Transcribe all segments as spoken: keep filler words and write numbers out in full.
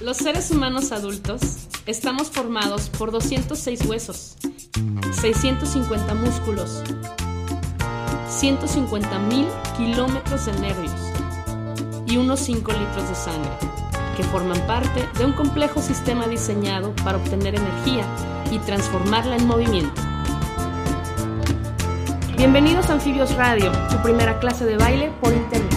Los seres humanos adultos estamos formados por doscientos seis huesos, seiscientos cincuenta músculos, ciento cincuenta mil kilómetros de nervios y unos cinco litros de sangre, que forman parte de un complejo sistema diseñado para obtener energía y transformarla en movimiento. Bienvenidos a Anfibios Radio, su primera clase de baile por internet.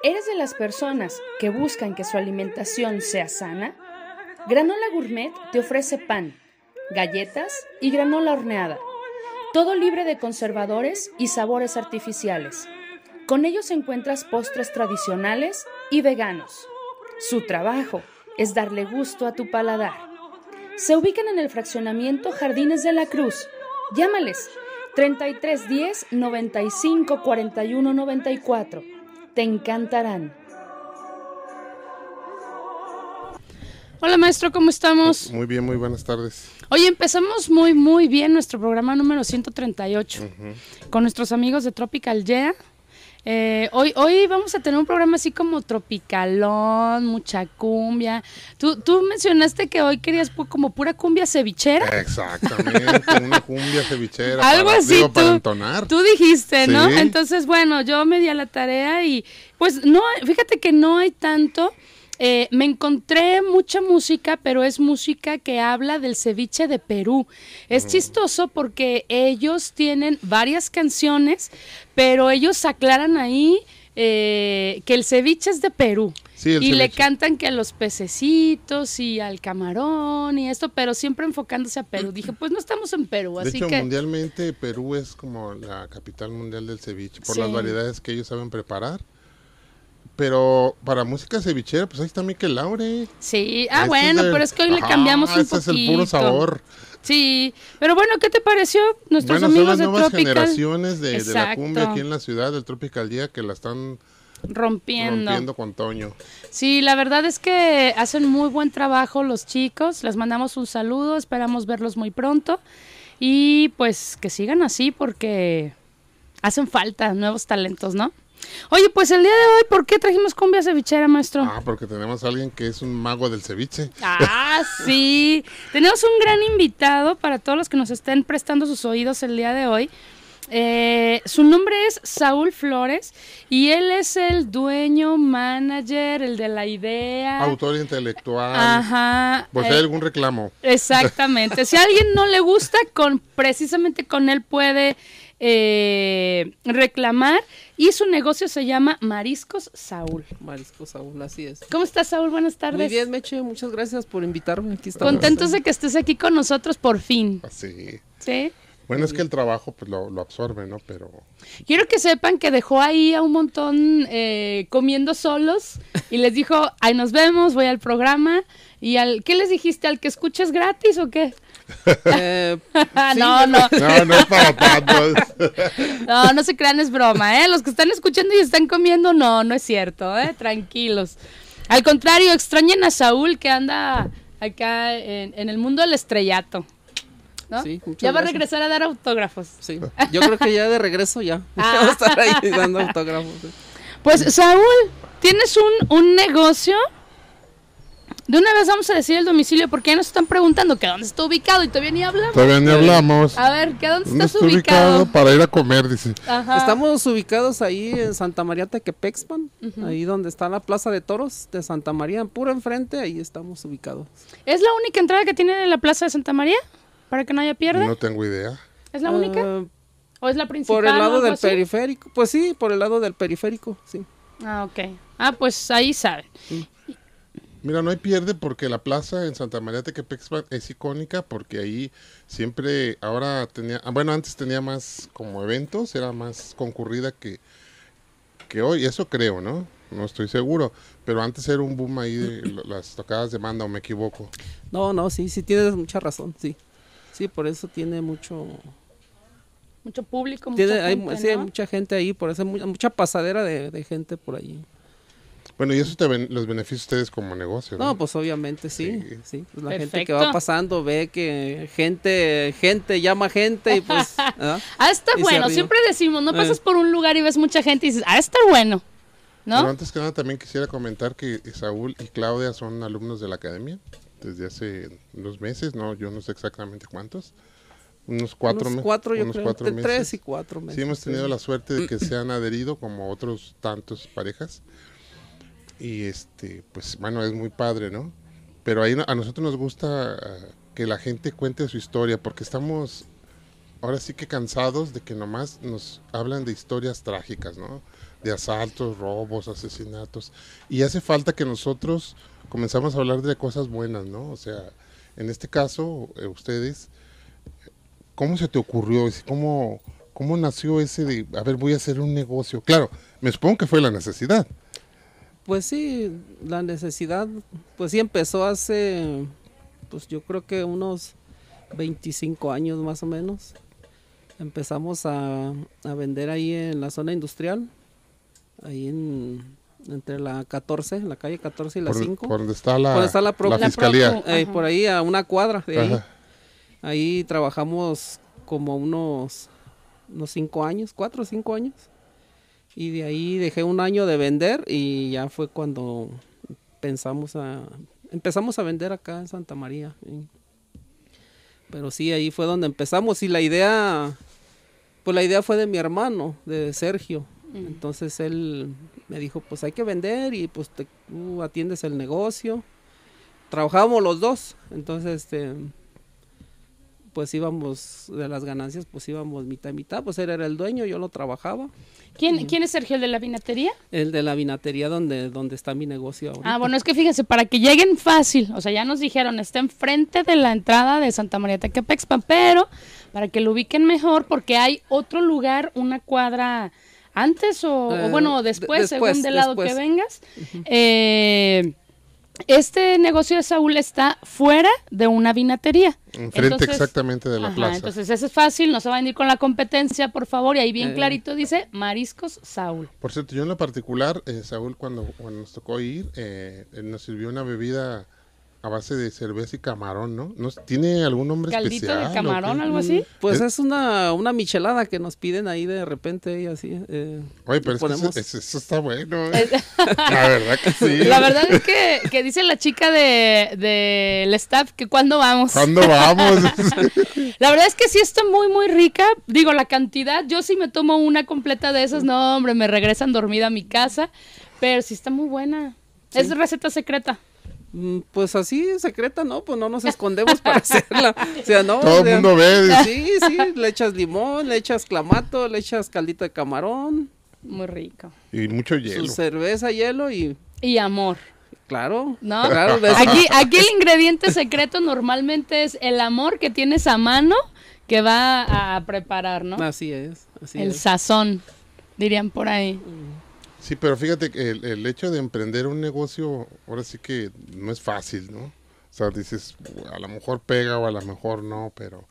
¿Eres de las personas que buscan que su alimentación sea sana? Granola Gourmet te ofrece pan, galletas y granola horneada, todo libre de conservadores y sabores artificiales. Con ellos encuentras postres tradicionales y veganos. Su trabajo es darle gusto a tu paladar. Se ubican en el fraccionamiento Jardines de la Cruz. Llámales treinta y tres diez, noventa y cinco, cuarenta y uno, noventa y cuatro. Te encantarán. Hola maestro, ¿cómo estamos? Muy bien, muy buenas tardes. Hoy empezamos muy muy bien nuestro programa número ciento treinta y ocho uh-huh. con nuestros amigos de Tropical Yeah. Eh, hoy, hoy vamos a tener un programa así como tropicalón, mucha cumbia. Tú, tú mencionaste que hoy querías pu- como pura cumbia cevichera. Exactamente, una cumbia cevichera. Algo para, así digo, tú, para entonar. Tú dijiste, sí. ¿no? Entonces, bueno, yo me di a la tarea y pues no, fíjate que no hay tanto... Eh, me encontré mucha música, pero es música que habla del ceviche de Perú. Es mm. chistoso porque ellos tienen varias canciones, pero ellos aclaran ahí eh, que el ceviche es de Perú. Sí, y ceviche. Le cantan que a los pececitos y al camarón y esto, pero siempre enfocándose a Perú. Dije, pues no estamos en Perú, así que... De hecho, que... mundialmente Perú es como la capital mundial del ceviche, por sí. las variedades que ellos saben preparar. Pero para música cevichera, pues ahí está Miquel Laure. Sí, ah, este bueno, es el... pero es que hoy le cambiamos Ajá, un poquito. Este es el puro sabor. Sí, pero bueno, ¿qué te pareció? Nuestros bueno, amigos de Tropical. Son las nuevas generaciones de, de la cumbia aquí en la ciudad, del Tropical Día, que la están rompiendo. rompiendo con Toño. Sí, la verdad es que hacen muy buen trabajo los chicos. Les mandamos un saludo, esperamos verlos muy pronto. Y pues que sigan así porque hacen falta nuevos talentos, ¿no? Oye, pues el día de hoy, ¿por qué trajimos cumbia cevichera, maestro? Ah, porque tenemos a alguien que es un mago del ceviche. Ah, sí. Tenemos un gran invitado para todos los que nos estén prestando sus oídos el día de hoy. Eh, su nombre es Saúl Flores y él es el dueño, manager, el de la idea. Autor intelectual. Ajá. Pues eh, hay algún reclamo. Exactamente. Si a alguien no le gusta, con precisamente con él puede... Eh, reclamar, y su negocio se llama Mariscos Saúl. Mariscos Saúl, así es. ¿Cómo estás, Saúl? Buenas tardes. Muy bien, Meche, muchas gracias por invitarme. Aquí estamos. Contentos de que estés aquí con nosotros por fin. Sí. ¿Sí? Bueno, es que el trabajo pues, lo, lo absorbe, ¿no? Pero... Quiero que sepan que dejó ahí a un montón eh, comiendo solos y les dijo, ahí nos vemos, voy al programa. Y al ¿qué les dijiste? ¿Al que escuches gratis o qué? Eh, sí, no, no. No, no es para tantos. No, no se crean, es broma, ¿eh? Los que están escuchando y están comiendo, no, no es cierto, ¿eh? Tranquilos. Al contrario, extrañen a Saúl que anda acá en, en el mundo del estrellato. ¿No? Sí, ya va gracias. A regresar a dar autógrafos. Sí, yo creo que ya de regreso ya. Ah. Va a estar ahí dando autógrafos. Pues Saúl, tienes un, un negocio. De una vez vamos a decir el domicilio porque ya nos están preguntando que dónde está ubicado y todavía ni hablamos. Todavía ni hablamos. A ver, ¿qué dónde, ¿Dónde estás está ubicado? ubicado? Para ir a comer, dice. Ajá. Estamos ubicados ahí en Santa María Tequepexpan, uh-huh. ahí donde está la Plaza de Toros de Santa María, puro enfrente, ahí estamos ubicados. ¿Es la única entrada que tiene la Plaza de Santa María? ¿Para que no haya pierde? No tengo idea. ¿Es la única? Uh, ¿O es la principal? Por el lado del así? periférico. Pues sí, por el lado del periférico, sí. Ah, ok. Ah, pues ahí saben. Sí. Mira, no hay pierde porque la plaza en Santa María Tequepexpan es icónica porque ahí siempre, ahora tenía, bueno, antes tenía más como eventos, era más concurrida que, que hoy, eso creo, ¿no? No estoy seguro, pero antes era un boom ahí de las tocadas de banda, ¿o me equivoco? No, no, sí, sí tienes mucha razón, sí. Sí, por eso tiene mucho... Mucho público, tiene, mucha hay, gente, sí, ¿no? hay mucha gente ahí, por eso hay mucha, mucha pasadera de, de gente por ahí. Bueno, y eso te ben, los beneficia a ustedes como negocio, ¿no? No, pues obviamente sí, sí. sí. Pues la Perfecto. gente que va pasando ve que gente, gente, llama gente y pues... ¿ah? Ah, está y bueno, siempre decimos, no pasas eh. por un lugar y ves mucha gente y dices, ah, está bueno, ¿no? Pero antes que nada también quisiera comentar que Saúl y Claudia son alumnos de la academia desde hace unos meses, no, yo no sé exactamente cuántos. Unos cuatro, unos cuatro, me- yo unos creo, cuatro meses. Tres y cuatro meses. Sí, hemos tenido sí. la suerte de que se han adherido como otros tantos parejas. Y este, pues bueno, es muy padre, ¿no? Pero ahí a nosotros nos gusta uh, que la gente cuente su historia, porque estamos ahora sí que cansados de que nomás nos hablan de historias trágicas, ¿no? De asaltos, robos, asesinatos. Y hace falta que nosotros comenzamos a hablar de cosas buenas, ¿no? O sea, en este caso, eh, ustedes, ¿cómo se te ocurrió? ¿Cómo, cómo nació ese de, a ver, voy a hacer un negocio? Claro, me supongo que fue la necesidad. Pues sí, la necesidad, pues sí empezó hace, pues yo creo que unos veinticinco años más o menos. Empezamos a, a vender ahí en la zona industrial, ahí en, entre la catorce, la calle catorce y la por, cinco. Por donde está la, está la, pro, la fiscalía. Eh, por ahí a una cuadra de ahí. Ajá. Ahí trabajamos como unos, unos cinco años, cuatro o cinco años. Y de ahí dejé un año de vender y ya fue cuando pensamos a, empezamos a vender acá en Santa María. Pero sí, ahí fue donde empezamos y la idea, pues la idea fue de mi hermano, de Sergio. Entonces él me dijo, pues hay que vender y pues te, tú atiendes el negocio. Trabajábamos los dos, entonces este... pues íbamos de las ganancias, pues íbamos mitad y mitad, pues él era el dueño, yo lo trabajaba. ¿Quién, uh-huh. ¿quién es Sergio, el de la vinatería? El de la vinatería donde, donde está mi negocio ahorita. Ah, bueno, es que fíjense, para que lleguen fácil, o sea, ya nos dijeron, está enfrente de la entrada de Santa María Tequepexpan, pero para que lo ubiquen mejor, porque hay otro lugar, una cuadra antes o, eh, o bueno, después, después, según del lado después. que vengas, uh-huh. eh... Este negocio de Saúl está fuera de una vinatería. Enfrente exactamente de la ajá, plaza. Entonces eso es fácil, no se van a ir con la competencia, por favor. Y ahí bien eh, clarito dice Mariscos Saúl. Por cierto, yo en lo particular, eh, Saúl, cuando, cuando nos tocó ir, eh, nos sirvió una bebida a base de cerveza y camarón, ¿no? ¿No ¿Tiene algún nombre Caldito especial? ¿Caldito de camarón, algo así? Pues es, es una, una michelada que nos piden ahí de repente y así. Eh, Oye, pero ponemos... eso, eso está bueno. Eh. La verdad que sí. La verdad es que, que dice la chica de, de el staff que ¿cuándo vamos? ¿Cuándo vamos? La verdad es que sí está muy, muy rica. Digo, la cantidad, yo sí me tomo una completa de esas, no, hombre, me regresan dormida a mi casa. Pero sí está muy buena. ¿Sí? Es receta secreta. Pues así, secreta, ¿no? Pues no nos escondemos para hacerla. O sea, no. Todo o sea, el mundo ve. Sí, sí, le echas limón, le echas clamato, le echas caldito de camarón. Muy rico. Y mucho hielo. Su cerveza, hielo y... Y amor. Claro. No, claro. Aquí, aquí el ingrediente secreto normalmente es el amor que tienes a mano que va a preparar, ¿no? Así es, así el es. El sazón, dirían por ahí. Sí, pero fíjate que el, el hecho de emprender un negocio, ahora sí que no es fácil, ¿no? O sea, dices, a lo mejor pega o a lo mejor no, pero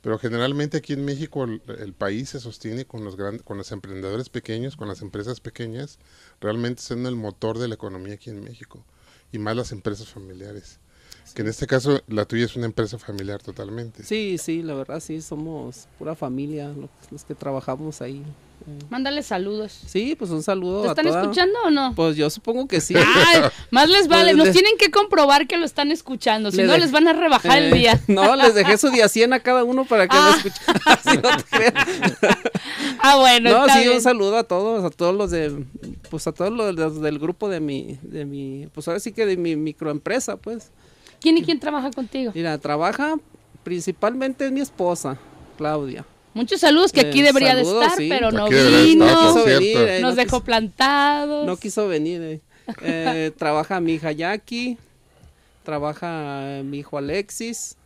pero generalmente aquí en México el, el país se sostiene con los grandes, con los emprendedores pequeños, con las empresas pequeñas, realmente siendo el motor de la economía aquí en México, y más las empresas familiares, sí. Que en este caso la tuya es una empresa familiar totalmente. Sí, sí, la verdad sí, somos pura familia los, los que trabajamos ahí. Mándale saludos. Sí, pues un saludo. ¿Te están a toda... escuchando o no? Pues yo supongo que sí. Ay, más les vale, nos les... tienen que comprobar que lo están escuchando, si les no de... les van a rebajar eh, el día. No, les dejé su día cien a cada uno para que ah. lo escuchen. No ah, bueno, no, está sí, bien. Un saludo a todos, a todos los de, pues a todos los, los del grupo de mi, de mi, pues ahora sí que de mi microempresa, pues. ¿Quién y quién trabaja contigo? Mira, trabaja principalmente mi esposa, Claudia. Muchos saludos, que aquí eh, debería saludos, de estar, sí. pero no vino, estar, no venir, eh, nos no dejó quiso, plantados. No quiso venir. Eh. Eh, trabaja mi hija Jackie, trabaja mi hijo Alexis,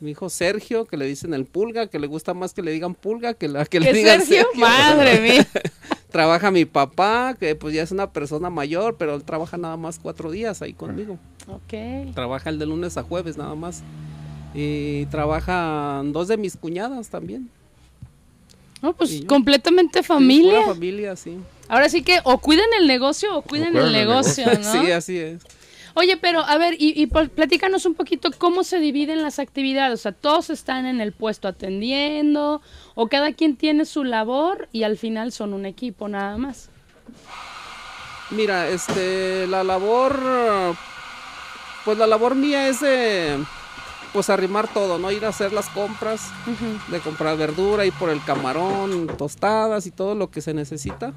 mi hijo Sergio, que le dicen el pulga, que le gusta más que le digan pulga que la que le digan Sergio. Sergio. Madre mía. Trabaja mi papá, que pues ya es una persona mayor, pero él trabaja nada más cuatro días ahí conmigo. Okay. Trabaja el de lunes a jueves nada más. Y trabajan dos de mis cuñadas también. No, pues completamente familia. Sí, familia, sí. Ahora sí que o cuiden el negocio o cuiden el negocio, ¿no? Sí, así es. Oye, pero a ver, y, y platícanos un poquito cómo se dividen las actividades. O sea, todos están en el puesto atendiendo o cada quien tiene su labor y al final son un equipo nada más. Mira, este, la labor, pues la labor mía es... Eh, pues arrimar todo, ¿no? Ir a hacer las compras, uh-huh. de comprar verdura, ir por el camarón, tostadas y todo lo que se necesita.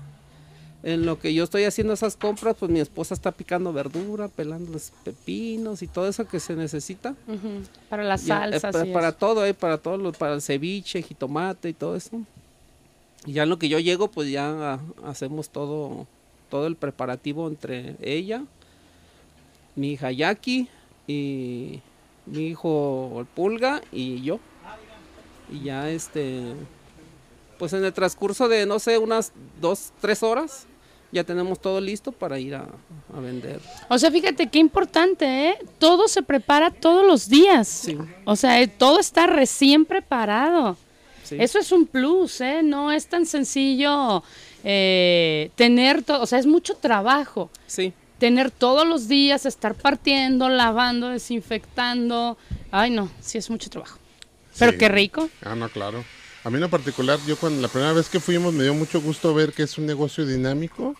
En lo que yo estoy haciendo esas compras, pues mi esposa está picando verdura, pelando los pepinos y todo eso que se necesita. Uh-huh. Para las salsas. Eh, para, para todo, eh, para todo, lo, para el ceviche, jitomate y todo eso. Y ya en lo que yo llego, pues ya hacemos todo, todo el preparativo entre ella, mi hija Jackie y... mi hijo el pulga y yo. Y ya este pues en el transcurso de no sé unas dos, tres horas ya tenemos todo listo para ir a, a vender. O sea, fíjate qué importante, ¿eh? Todo se prepara todos los días. Sí. O sea, todo está recién preparado. Sí. Eso es un plus, ¿eh? No es tan sencillo eh, tener todo, o sea, es mucho trabajo. Sí. Tener todos los días, estar partiendo, lavando, desinfectando. Ay, no, sí es mucho trabajo. Sí. Pero qué rico. Ah, no, claro. A mí en particular, yo cuando la primera vez que fuimos me dio mucho gusto ver que es un negocio dinámico,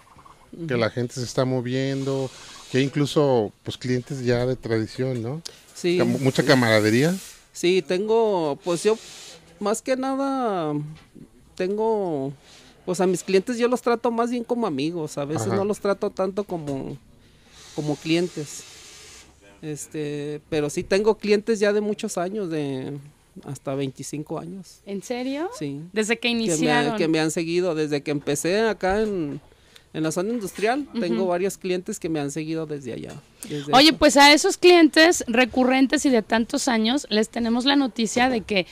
uh-huh. que la gente se está moviendo, que incluso pues clientes ya de tradición, ¿no? Sí. Cam- mucha camaradería. Sí, tengo, pues yo más que nada tengo... Pues a mis clientes yo los trato más bien como amigos, a veces Ajá. no los trato tanto como, como clientes. Este, pero sí tengo clientes ya de muchos años, de hasta veinticinco años. ¿En serio? Sí. ¿Desde que iniciaron? Que me, que me han seguido, desde que empecé acá en, en la zona industrial, uh-huh. tengo varios clientes que me han seguido desde allá. Desde Oye, acá. Pues a esos clientes recurrentes y de tantos años, les tenemos la noticia de que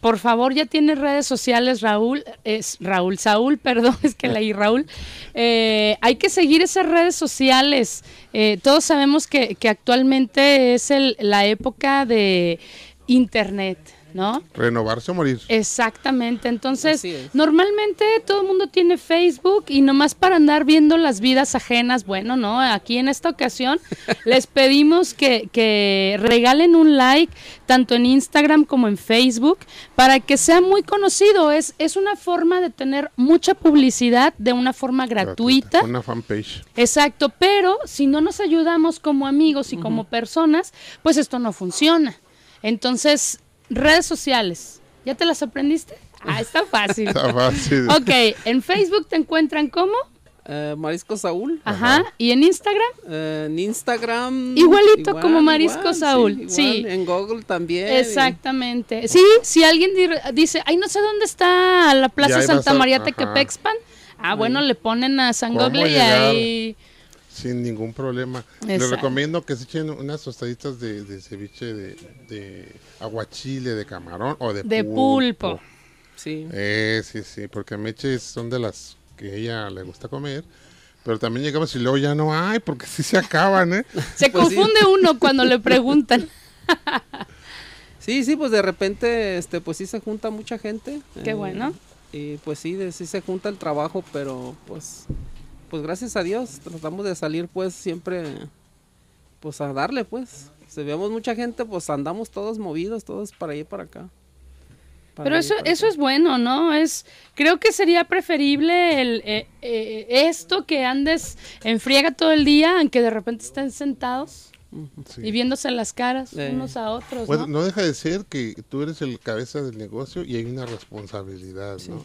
por favor, ya tiene redes sociales, Raúl, es Raúl, Saúl, perdón, es que leí Raúl. Eh, hay que seguir esas redes sociales. Eh, todos sabemos que, que actualmente es el, la época de internet, ¿no? Renovarse o morir. Exactamente. Entonces, normalmente todo el mundo tiene Facebook y nomás para andar viendo las vidas ajenas, bueno, no, aquí en esta ocasión les pedimos que, que regalen un like tanto en Instagram como en Facebook para que sea muy conocido. Es, es una forma de tener mucha publicidad de una forma gratuita. gratuita. Una fanpage. Exacto, pero si no nos ayudamos como amigos y uh-huh. como personas, pues esto no funciona. Entonces, redes sociales, ¿ya te las aprendiste? Ah, está fácil. Está fácil. Ok, en Facebook te encuentran como eh, Mariscos Saúl. Ajá. ¿Y en Instagram? Eh, en Instagram. Igualito igual, como Mariscos Saúl. Sí, sí. En Google también. Exactamente. Y... Sí, si alguien dice, ay, no sé dónde está la Plaza Santa María Tequepexpan. Ah, bueno, ay. Le ponen a San Google y ahí. Sin ningún problema. Exacto. Les recomiendo que se echen unas tostaditas de, de ceviche de, de aguachile, de camarón o de, de pulpo. pulpo. Sí. Eh, sí, sí, porque meches son de las que ella le gusta comer, pero también llegamos y luego ya no hay, porque sí se acaban, ¿eh? Se pues confunde sí. uno cuando le preguntan. Sí, sí, pues de repente, este, pues sí se junta mucha gente. Qué eh, bueno. Y pues sí, de, sí se junta el trabajo, pero pues... Pues gracias a Dios, tratamos de salir pues siempre, pues a darle pues. Si vemos mucha gente, pues andamos todos movidos, todos para ir para acá. Para Pero eso, para eso acá. Es bueno, ¿no? Es, creo que sería preferible el, eh, eh, esto que andes en friega todo el día, aunque de repente estén sentados sí. y viéndose las caras eh. unos a otros, pues, ¿no? No deja de ser que tú eres el cabeza del negocio y hay una responsabilidad, sí. ¿no?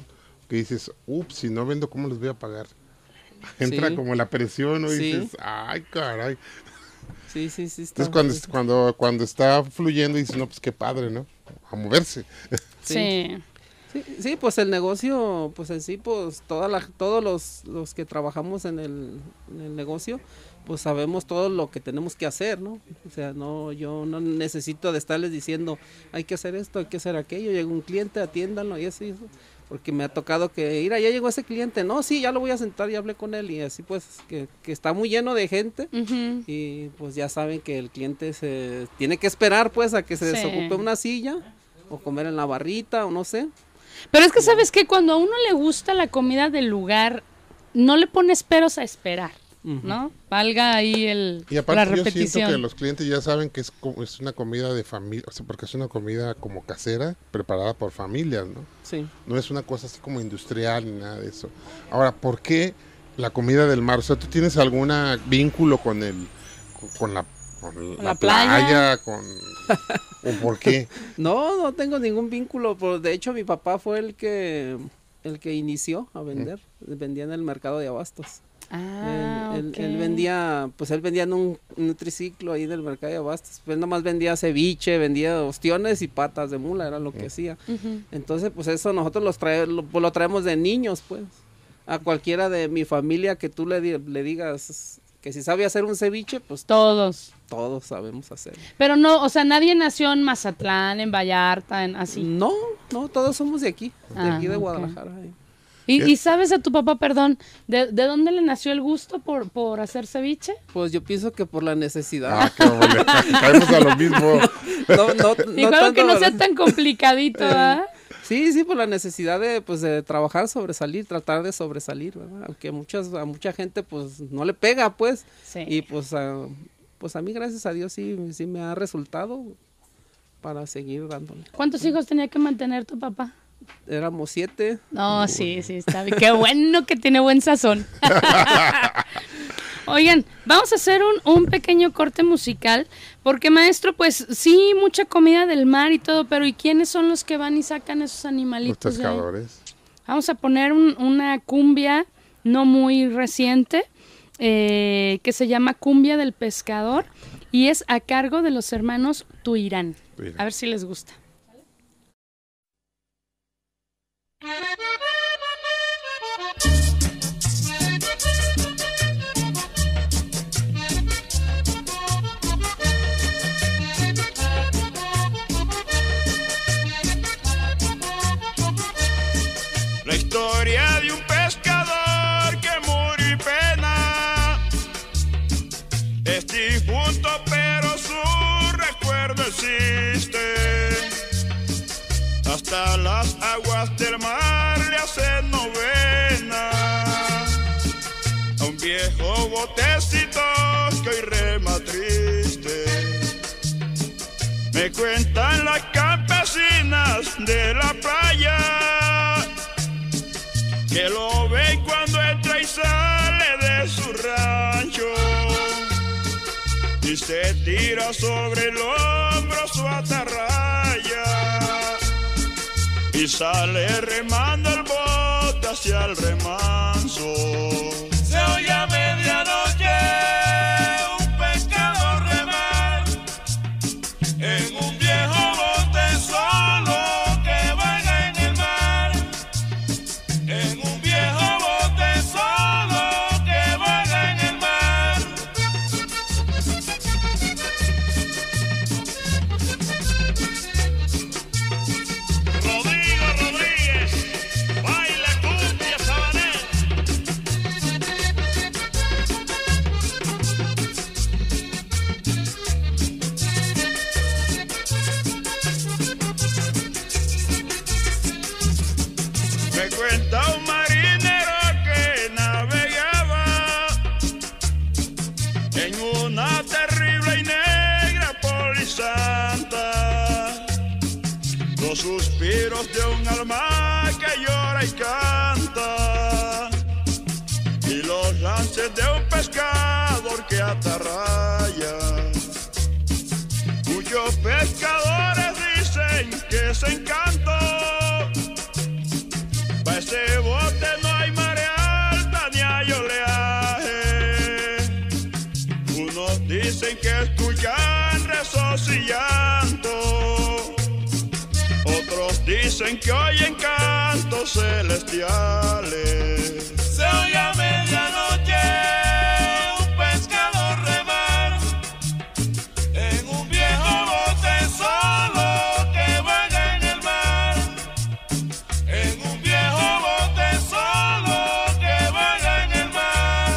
Que dices, ups, si no vendo, ¿cómo les voy a pagar? Entra sí. como la presión, ¿no? Y sí. dices, ay, caray. Sí, sí, sí. Está Entonces, cuando, sí. cuando, cuando está fluyendo, dices, no, pues qué padre, ¿no? A moverse. Sí. Sí, sí pues el negocio, pues en sí, pues toda la, todos los, los que trabajamos en el, en el negocio, pues sabemos todo lo que tenemos que hacer, ¿no? O sea, no, yo no necesito de estarles diciendo, hay que hacer esto, hay que hacer aquello, llega un cliente, atiéndanlo y así, porque me ha tocado que, mira, ya llegó ese cliente, no, sí, ya lo voy a sentar, ya hablé con él, y así pues, que, que está muy lleno de gente, uh-huh. y pues ya saben que el cliente se tiene que esperar, pues, a que se sí. desocupe una silla, o comer en la barrita, o no sé. Pero es que, ¿sabes qué? Cuando a uno le gusta la comida del lugar, no le pones peros a esperar, uh-huh. ¿no? Valga ahí el, y aparte, la repetición. Yo siento que los clientes ya saben que es, es una comida de familia, o sea, porque es una comida como casera, preparada por familias, ¿no? Sí. No es una cosa así como industrial ni nada de eso. Ahora, ¿por qué la comida del mar? O sea, ¿tú tienes algún vínculo con el, con, con la, con la, la playa? playa con, ¿O por qué? No, no tengo ningún vínculo. Por, de hecho, mi papá fue el que, el que inició a vender. ¿Mm? Vendía en el mercado de abastos. Ah, él, okay. él, él vendía, pues él vendía en un, un triciclo ahí del mercado de abastos, pues él nomás vendía ceviche, vendía ostiones y patas de mula, era lo que hacía. Uh-huh. Entonces, pues eso nosotros los trae, lo, lo traemos de niños, pues. A cualquiera de mi familia que tú le, le digas que si sabe hacer un ceviche, pues todos. Todos sabemos hacer. Pero no, o sea, nadie nació en Mazatlán, en Vallarta, en así. No, no, todos somos de aquí, de ah, aquí de okay. Guadalajara. Eh. ¿Y, ¿Y sabes a tu papá, perdón, ¿de, de dónde le nació el gusto por, por hacer ceviche? Pues yo pienso que por la necesidad. Ah, qué bueno. Caemos a lo mismo. No, no, no, y no claro tanto... que no sea tan complicadito, ¿verdad? Sí, sí, por la necesidad de, pues, de trabajar, sobresalir, tratar de sobresalir, ¿verdad? Aunque muchas, a mucha gente, pues, no le pega, pues. Sí. Y, pues, a, pues, a mí, gracias a Dios, sí, sí me ha resultado para seguir dándole. ¿Cuántos hijos tenía que mantener tu papá? Éramos siete. No, oh, sí, sí, está bien. Qué bueno que tiene buen sazón. Oigan, vamos a hacer un, un pequeño corte musical, porque maestro, pues sí, mucha comida del mar y todo, pero ¿y quiénes son los que van y sacan esos animalitos? Los pescadores. Vamos a poner un, una cumbia no muy reciente, eh, que se llama Cumbia del Pescador, y es a cargo de los hermanos Tuirán. Tuirán. A ver si les gusta. La historia de un pescador que murió y pena es difunto, pero su recuerdo existe. Hasta las aguas del mar le hacen novena a un viejo botecito que hoy rema triste. Me cuentan las campesinas de la playa que lo ven cuando entra y sale de su rancho y se tira sobre el hombro su atarraya y sale remando el bote hacia el remanso. Se oye a medianoche un pescador remar en un viejo bote solo que vaga en el mar. En un viejo bote solo que vaga en el mar. Suspiros de un alma que llora y canta y los lances de un pescador que atarraya. Muchos pescadores dicen que es encanto, pa' ese bote no hay marea alta ni hay oleaje. Unos dicen que escuchan rezos y llantos, otros dicen que oyen cantos celestiales. Se oye a medianoche un pescador remar en un viejo bote solo que vaga en el mar. En un viejo bote solo que vaga en el mar.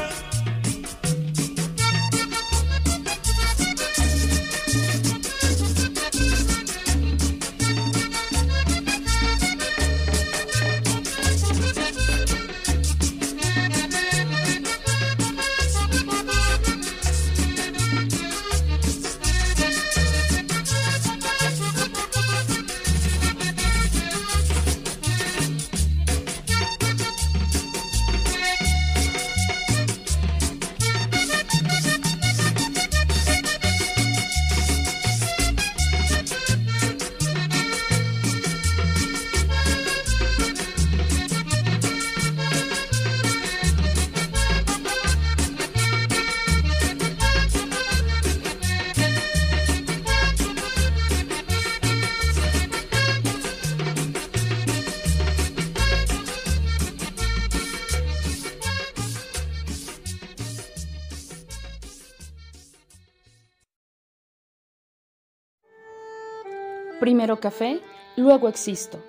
Primero Café, luego Existo,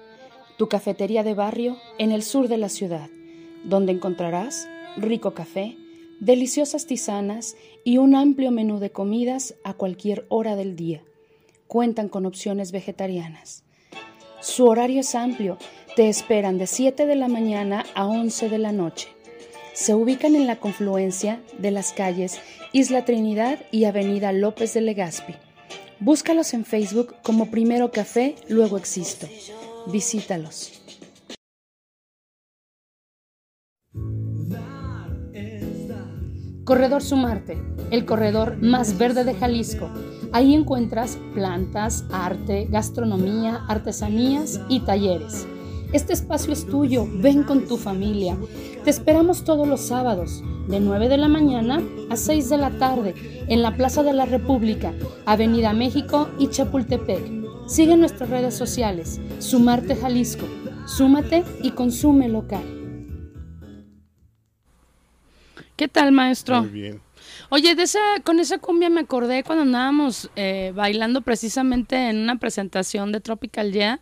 tu cafetería de barrio en el sur de la ciudad, donde encontrarás rico café, deliciosas tisanas y un amplio menú de comidas a cualquier hora del día. Cuentan con opciones vegetarianas. Su horario es amplio, te esperan de siete de la mañana a once de la noche. Se ubican en la confluencia de las calles Isla Trinidad y Avenida López de Legazpi. Búscalos en Facebook como Primero Café, Luego Existo. Visítalos. Corredor Sumarte, el corredor más verde de Jalisco. Ahí encuentras plantas, arte, gastronomía, artesanías y talleres. Este espacio es tuyo, ven con tu familia. Te esperamos todos los sábados, de nueve de la mañana a seis de la tarde, en la Plaza de la República, Avenida México y Chapultepec. Sigue nuestras redes sociales, Sumarte Jalisco. Súmate y consume local. ¿Qué tal, maestro? Muy bien. Oye, de esa, con esa cumbia me acordé cuando andábamos eh, bailando precisamente en una presentación de Tropical Yeah,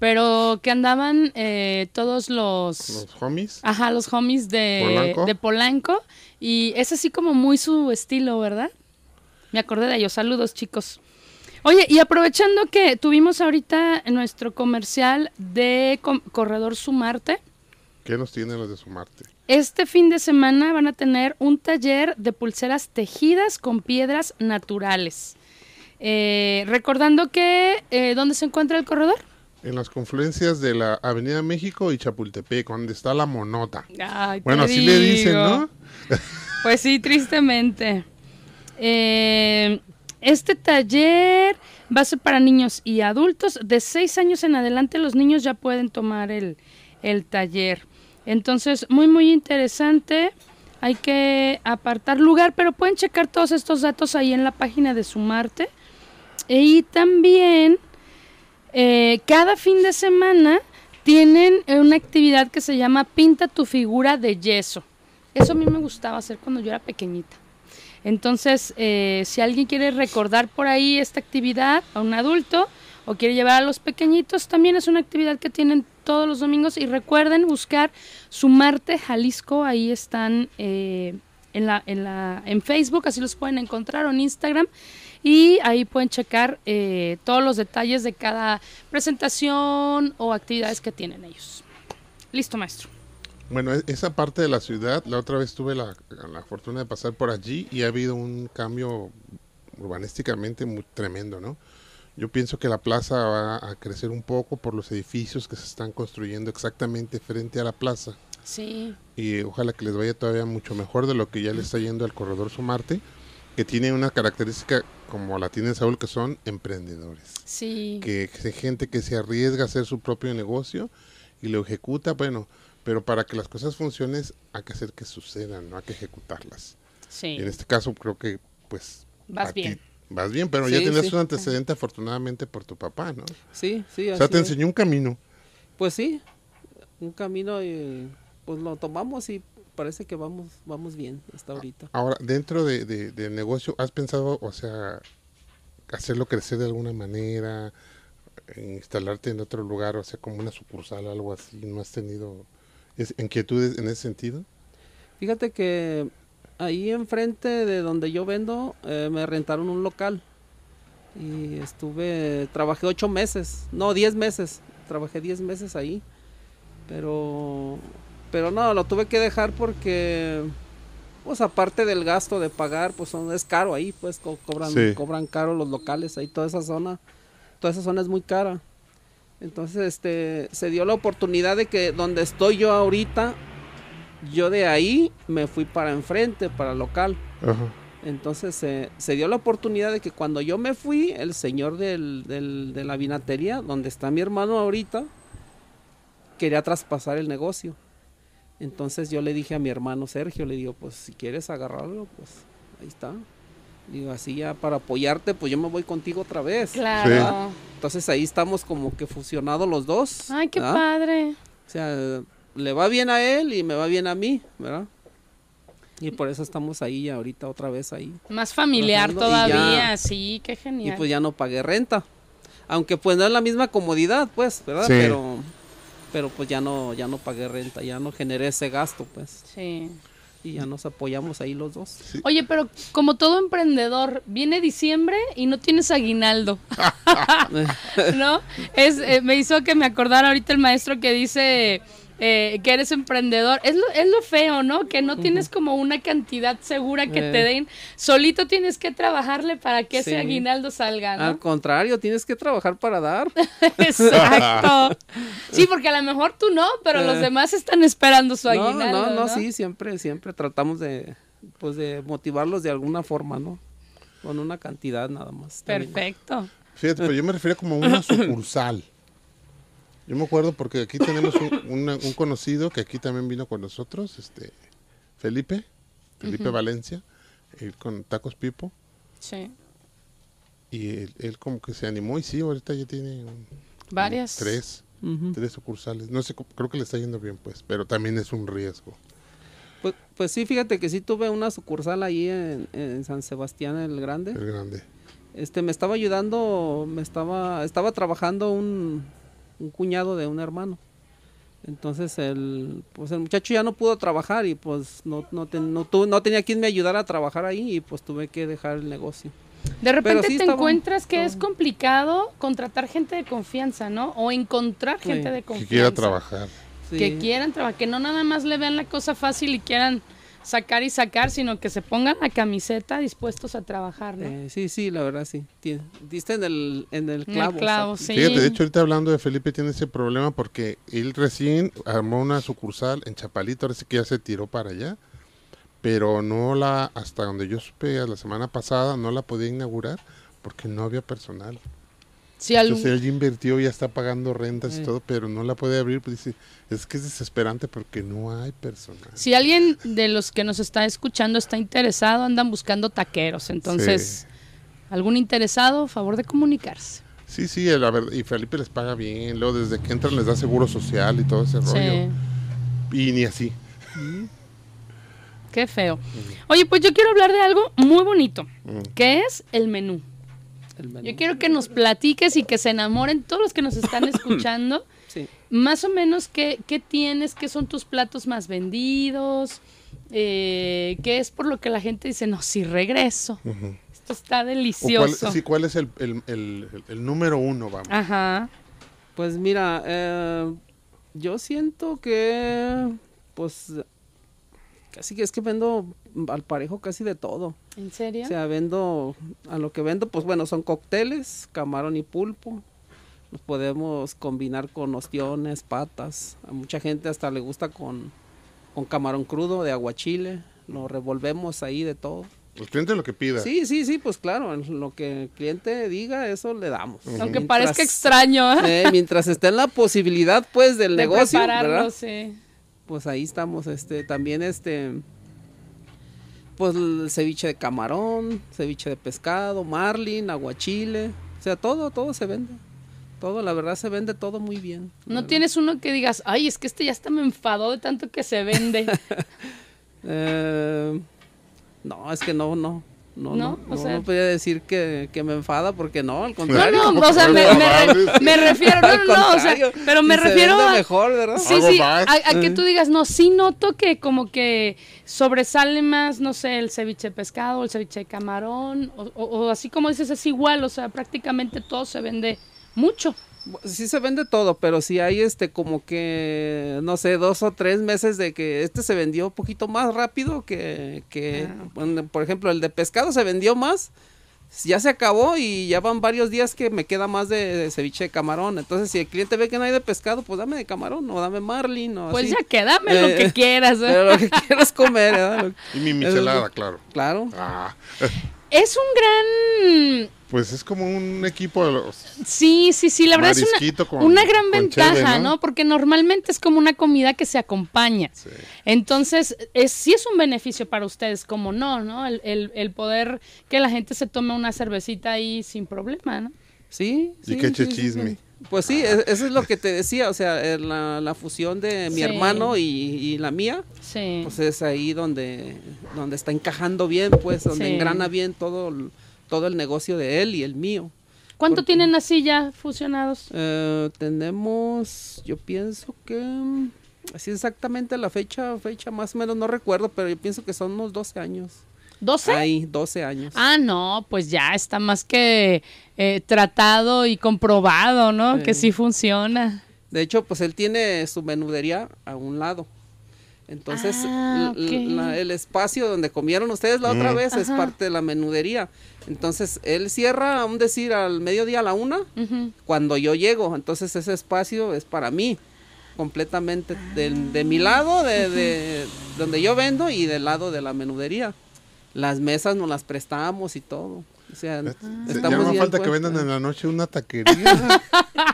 pero que andaban eh, todos los... ¿Los homies? Ajá, los homies de Polanco. de Polanco. Y es así como muy su estilo, ¿verdad? Me acordé de ellos. Saludos, chicos. Oye, y aprovechando que tuvimos ahorita nuestro comercial de com- Corredor Sumarte. ¿Qué nos tienen los de Sumarte? Este fin de semana van a tener un taller de pulseras tejidas con piedras naturales. Eh, recordando que, eh, ¿dónde se encuentra el corredor? En las confluencias de la Avenida México y Chapultepec, donde está la Monota. Ay, bueno, así digo. Le dicen, ¿no? Pues sí, tristemente. Eh, este taller va a ser para niños y adultos. De seis años en adelante los niños ya pueden tomar el, el taller. Entonces, muy, muy interesante. Hay que apartar lugar, pero pueden checar todos estos datos ahí en la página de Sumarte. Y también... Eh, cada fin de semana tienen una actividad que se llama Pinta tu figura de yeso. Eso a mí me gustaba hacer cuando yo era pequeñita. Entonces, eh, si alguien quiere recordar por ahí esta actividad a un adulto o quiere llevar a los pequeñitos, también es una actividad que tienen todos los domingos. Y recuerden buscar Sumarte Jalisco, ahí están eh, en, la, en, la, en Facebook, así los pueden encontrar, o en Instagram. Y ahí pueden checar eh, todos los detalles de cada presentación o actividades que tienen ellos. Listo, maestro. Bueno, esa parte de la ciudad, la otra vez tuve la, la fortuna de pasar por allí y ha habido un cambio urbanísticamente muy tremendo, ¿no? Yo pienso que la plaza va a crecer un poco por los edificios que se están construyendo exactamente frente a la plaza. Sí. Y ojalá que les vaya todavía mucho mejor de lo que ya le está yendo al Corredor Sumarte, que tiene una característica como la tiene Saúl, que son emprendedores. Sí. Que es gente que se arriesga a hacer su propio negocio y lo ejecuta, bueno, pero para que las cosas funcionen hay que hacer que sucedan, no hay que ejecutarlas. Sí. En este caso creo que pues... Vas bien. Vas bien, pero sí, ya tenías sí. un antecedente afortunadamente por tu papá, ¿no? Sí, sí. O sea, te enseñó es. un camino. Pues sí, un camino y pues lo tomamos y... Parece que vamos vamos bien hasta ahorita. Ahora, dentro de, de, del negocio, ¿has pensado, o sea, hacerlo crecer de alguna manera, instalarte en otro lugar, o sea, como una sucursal, algo así? ¿No has tenido es, inquietudes en ese sentido? Fíjate que ahí enfrente de donde yo vendo, eh, me rentaron un local y estuve, trabajé ocho meses, no, diez meses, trabajé diez meses ahí, pero... Pero no, lo tuve que dejar porque, pues aparte del gasto de pagar, pues son, es caro ahí, pues co- cobran, sí. cobran caro los locales, ahí toda esa zona, toda esa zona es muy cara. Entonces, este, se dio la oportunidad de que donde estoy yo ahorita, yo de ahí me fui para enfrente, para el local. Ajá. Entonces, eh, se dio la oportunidad de que cuando yo me fui, el señor del, del, de la vinatería, donde está mi hermano ahorita, quería traspasar el negocio. Entonces yo le dije a mi hermano Sergio, le digo, pues si quieres agarrarlo, pues ahí está. Digo, así ya para apoyarte, pues yo me voy contigo otra vez. Claro. Sí. Entonces ahí estamos como que fusionados los dos. Ay, qué ¿verdad? Padre. O sea, le va bien a él y me va bien a mí, ¿verdad? Y por eso estamos ahí ahorita otra vez ahí. Más familiar todavía, ya, sí, qué genial. Y pues ya no pagué renta. Aunque pues no es la misma comodidad, pues, ¿verdad? Sí. Pero... pero pues ya no ya no pagué renta, ya no generé ese gasto, pues. Sí. y ya nos apoyamos ahí los dos. Sí. Oye, pero como todo emprendedor, viene diciembre y no tienes aguinaldo, ¿no? Es, eh, me hizo que me acordara ahorita el maestro que dice... Eh, que eres emprendedor, es lo, es lo feo, ¿no? Que no tienes como una cantidad segura que eh. te den, solito tienes que trabajarle para que sí. ese aguinaldo salga, ¿no? Al contrario, tienes que trabajar para dar. Exacto. Sí, porque a lo mejor tú no, pero eh. los demás están esperando su aguinaldo, ¿no? No, no, ¿no? sí, siempre, siempre tratamos de, pues, de motivarlos de alguna forma, ¿no? Con una cantidad nada más. Perfecto. También. Fíjate, pero yo me refería como a una sucursal. Yo me acuerdo porque aquí tenemos un, una, un conocido que aquí también vino con nosotros, este Felipe, Felipe uh-huh. Valencia, él con Tacos Pipo. Sí. Y él, él como que se animó y sí, ahorita ya tiene un, varias. Tres, uh-huh. tres sucursales. No sé, creo que le está yendo bien pues, pero también es un riesgo. Pues, pues sí, fíjate que sí tuve una sucursal ahí en, en San Sebastián el Grande. El Grande. Este, me estaba ayudando, me estaba, estaba trabajando un... un cuñado de un hermano. Entonces el pues el muchacho ya no pudo trabajar y pues no no ten, no, tuve, no tenía quien me ayudara a trabajar ahí y pues tuve que dejar el negocio. De repente sí te estaba, encuentras que no. es complicado contratar gente de confianza, ¿no? O encontrar sí. gente de confianza. Que quiera trabajar. Sí. Que quieran trabajar, que no nada más le vean la cosa fácil y quieran sacar y sacar, sino que se pongan la camiseta dispuestos a trabajar, ¿no? Eh, sí, sí, la verdad, sí. Tien, diste en el, en el clavo. En el clavo, o sea, sí. Fíjate, de hecho, ahorita hablando de Felipe, tiene ese problema porque él recién armó una sucursal en Chapalito, ahora sí que ya se tiró para allá, pero no la, hasta donde yo supe, la semana pasada, no la podía inaugurar porque no había personal. Sí, algún... Entonces él invirtió, ya está pagando rentas eh. y todo, pero no la puede abrir, pues dice, es que es desesperante porque no hay personal. Si alguien de los que nos está escuchando está interesado, andan buscando taqueros, entonces, sí. algún interesado, favor de comunicarse. Sí, sí, la verdad, y Felipe les paga bien, luego desde que entran les da seguro social y todo ese sí. rollo, y ni así. Mm. Qué feo. Mm. Oye, pues yo quiero hablar de algo muy bonito, mm. que es el menú. Yo quiero que nos platiques y que se enamoren todos los que nos están escuchando. Sí. Más o menos, ¿qué, qué tienes? ¿Qué son tus platos más vendidos? Eh, ¿Qué es por lo que la gente dice, no, sí regreso? Uh-huh. Esto está delicioso. Cuál, sí, ¿cuál es el, el, el, el, el número uno? Vamos. Ajá. Pues mira, eh, yo siento que, pues, casi que es que vendo... al parejo casi de todo. ¿En serio? O sea, vendo, a lo que vendo, pues bueno, son cócteles, camarón y pulpo. Los podemos combinar con ostiones, patas. A mucha gente hasta le gusta con, con camarón crudo de aguachile. Lo revolvemos ahí de todo. El cliente lo que pida. Sí, sí, sí, pues claro, lo que el cliente diga, eso le damos. Uh-huh. Aunque mientras, parezca extraño, ¿eh? Eh, mientras esté en la posibilidad, pues, del de negocio, ¿verdad? Sí. Pues ahí estamos, este, también este... pues el ceviche de camarón, ceviche de pescado, marlin, aguachile, o sea, todo, todo se vende, todo, la verdad se vende todo muy bien. ¿No verdad. Tienes uno que digas, ay, es que este ya está me enfadó de tanto que se vende? eh, no, es que no, no. No, no, no, o no, sea, no podía decir que, que me enfada porque no, al contrario. No, no, o sea, me, me, me refiero, no, no, no, o sea, pero me refiero a... mejor, ¿verdad? Sí, sí, a, a que tú digas, no, sí noto que como que sobresale más, no sé, el ceviche de pescado, el ceviche de camarón, o, o, o así como dices, es igual, o sea, prácticamente todo se vende mucho. Sí se vende todo, pero si sí hay este como que, no sé, dos o tres meses de que este se vendió un poquito más rápido que, que ah. bueno, por ejemplo, el de pescado se vendió más, ya se acabó y ya van varios días que me queda más de, de ceviche de camarón. Entonces, si el cliente ve que no hay de pescado, pues dame de camarón o dame marlin o pues así. Ya que dame eh, lo que quieras. ¿Eh? Pero lo que quieras comer. ¿Eh? Y mi michelada, claro. Claro. Ah. Es un gran... pues es como un equipo de los... Sí, sí, sí, la verdad es una, con, una gran ventaja, cheve, ¿no? ¿no? Porque normalmente es como una comida que se acompaña. Sí. Entonces, es, sí es un beneficio para ustedes, como no, ¿no? El, el, el poder que la gente se tome una cervecita ahí sin problema, ¿no? Sí, sí. Y que eche sí, chisme. Sí, sí. Pues sí, ah. eso es lo que te decía, o sea, la, la fusión de mi sí. hermano y, y la mía, sí. pues es ahí donde, donde está encajando bien, pues, donde sí. engrana bien todo... el, todo el negocio de él y el mío. ¿Cuánto porque, tienen así ya fusionados? Eh, tenemos, yo pienso que Así exactamente la fecha, fecha más o menos no recuerdo, pero yo pienso que son unos doce años. ¿doce? Ahí, doce años. Ah, no, pues ya está más que eh, tratado y comprobado, ¿no? Eh, que sí funciona. De hecho, pues él tiene su menudería a un lado. Entonces, ah, okay. la, el espacio donde comieron ustedes la mm. otra vez, ajá, es parte de la menudería. Entonces, él cierra, aún decir, al mediodía, a la una, uh-huh, cuando yo llego. Entonces, ese espacio es para mí, completamente de, de mi lado, de, de donde yo vendo, y del lado de la menudería. Las mesas nos las prestamos y todo. O sea, es, ya no falta puestos. Que vendan en la noche una taquería,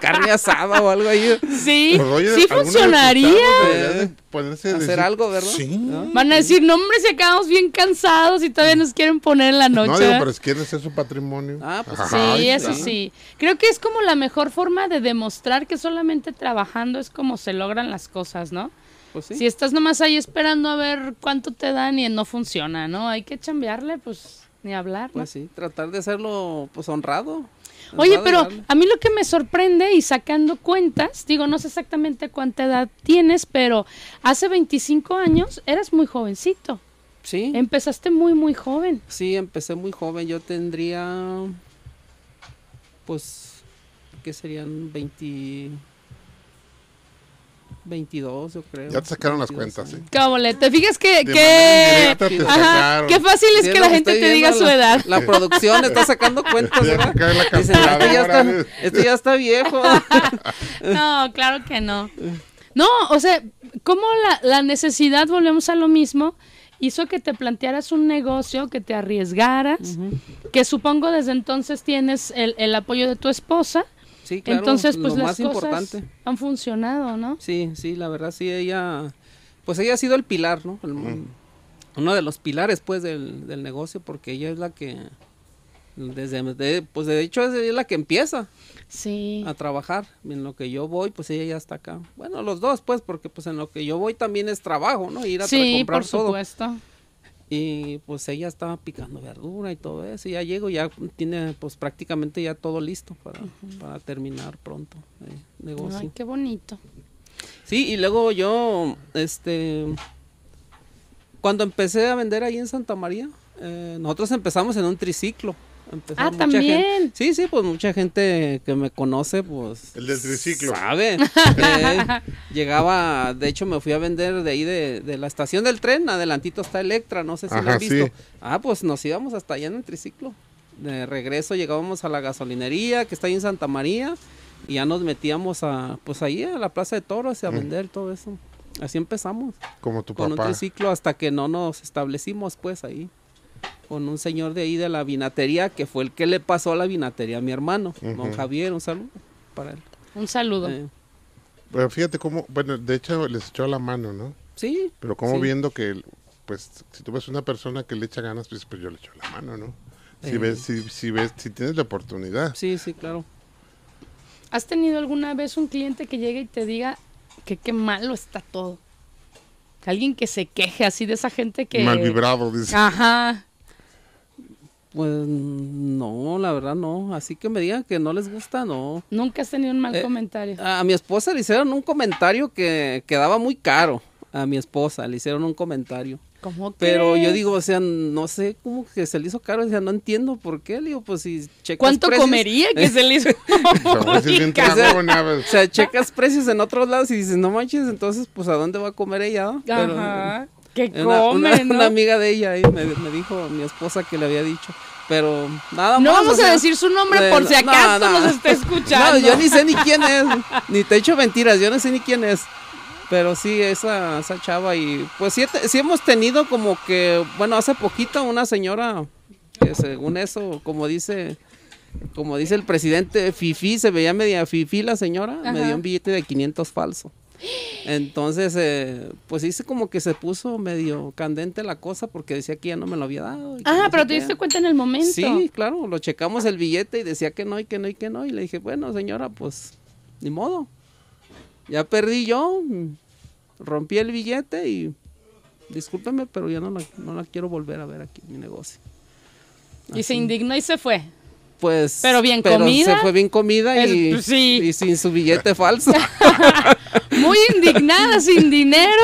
carne asada o algo ahí. Sí, pues, oye, sí funcionaría. De ponerse hacer decir, algo, ¿verdad? Sí. ¿No? Van a decir, no hombre, si acabamos bien cansados y todavía nos quieren poner en la noche. No, digo, pero si quieren hacer su patrimonio. Ah, pues ajá, sí, eso claro. Sí. Creo que es como la mejor forma de demostrar que solamente trabajando es como se logran las cosas, ¿no? Pues sí. Si estás nomás ahí esperando a ver cuánto te dan y no funciona, ¿no? Hay que chambearle, pues... Ni hablar, ¿no? Pues sí, tratar de hacerlo, pues, honrado. Oye, pero a mí lo que me sorprende, y sacando cuentas, digo, no sé exactamente cuánta edad tienes, pero hace veinticinco años eras muy jovencito. Sí. Empezaste muy, muy joven. Sí, empecé muy joven. Yo tendría, pues, ¿qué serían? veinte... veintidós, yo creo. Ya te sacaron las cuentas, sí. Cábole, te fijas que... que... Ajá, qué fácil es sí, que la gente te diga la, su edad. La producción está sacando cuentas, ¿verdad? Dicen, este, ya está, este ya está viejo. No, claro que no. No, o sea, ¿cómo la, la necesidad, volvemos a lo mismo, hizo que te plantearas un negocio, que te arriesgaras, uh-huh, que supongo desde entonces tienes el, el apoyo de tu esposa? Sí, claro. Entonces, pues, lo las más importante. Cosas han funcionado, ¿no? Sí, sí, la verdad, sí, ella, pues ella ha sido el pilar, ¿no? El, mm. Uno de los pilares, pues, del, del negocio, porque ella es la que, desde, de, pues, de hecho, es la que empieza sí. a trabajar. En lo que yo voy, pues, ella ya está acá. Bueno, los dos, pues, porque, pues, en lo que yo voy también es trabajo, ¿no? Ir a sí, comprar todo. Sí, por supuesto. Todo. Y, pues, ella está picando verdura y todo eso, y ya llego, ya tiene, pues, prácticamente ya todo listo para, uh-huh, para terminar pronto el negocio. Ay, qué bonito. Sí, y luego yo, este, cuando empecé a vender ahí en Santa María, eh, nosotros empezamos en un triciclo. Empezó ah, también. Gente, sí, sí, pues mucha gente que me conoce, pues... El del triciclo. Sabe. Eh, llegaba, de hecho me fui a vender de ahí de, de la estación del tren, adelantito está Electra, no sé si lo has visto. Sí. Ah, pues nos íbamos hasta allá en el triciclo. De regreso llegábamos a la gasolinería que está ahí en Santa María y ya nos metíamos a, pues ahí a la Plaza de Toros a mm. vender todo eso. Así empezamos. Como tu con papá. Con un triciclo hasta que no nos establecimos, pues, ahí. Con un señor de ahí de la vinatería, que fue el que le pasó a la vinatería a mi hermano, uh-huh, don Javier, un saludo para él. Un saludo. Eh. Pero fíjate cómo, bueno, de hecho les echó la mano, ¿no? Sí. Pero como sí. viendo que, pues, si tú ves una persona que le echa ganas, pues, pues yo le echo la mano, ¿no? Si eh. ves, si, si ves, si tienes la oportunidad. Sí, sí, claro. ¿Has tenido alguna vez un cliente que llegue y te diga que qué malo está todo? Alguien que se queje así de esa gente que... Mal vibrado, dice. Ajá. Pues no, la verdad no. Así que me digan que no les gusta, no. Nunca has tenido un mal eh, comentario. A mi esposa le hicieron un comentario que quedaba muy caro. A mi esposa le hicieron un comentario. ¿Cómo Pero crees? Yo digo, o sea, no sé cómo que se le hizo caro. O sea, no entiendo por qué. Le digo, pues si checas ¿Cuánto precios, comería que eh, se le hizo o, sea, o sea, checas precios en otros lados y dices, no manches, entonces, pues, ¿a dónde va a comer ella? Pero, ajá. Que come, una, una, ¿no? Una amiga de ella ahí me, me dijo, mi esposa, que le había dicho, pero nada más. No vamos o sea, a decir su nombre de, por si acaso no, no, nos está escuchando. No, yo ni sé ni quién es, ni te echo mentiras, yo no sé ni quién es, pero sí, esa, esa chava. Y pues sí, sí hemos tenido como que, bueno, hace poquito una señora que según eso, como dice... Como dice el presidente, fifí, se veía media fifí la señora, ajá, me dio un billete de quinientos falso. Entonces, eh, pues hice como que se puso medio candente la cosa porque decía que ya no me lo había dado. Ah, pero te diste cuenta en el momento. Sí, claro, lo checamos el billete y decía que no y que no y que no. Y le dije, bueno, señora, pues ni modo. Ya perdí yo, rompí el billete y discúlpeme, pero ya no la, no la quiero volver a ver aquí en mi negocio. Así. Y se indignó y se fue. Pues, pero bien pero comida. Se fue bien comida y, el, sí. y sin su billete falso. Muy muy indignada, sin dinero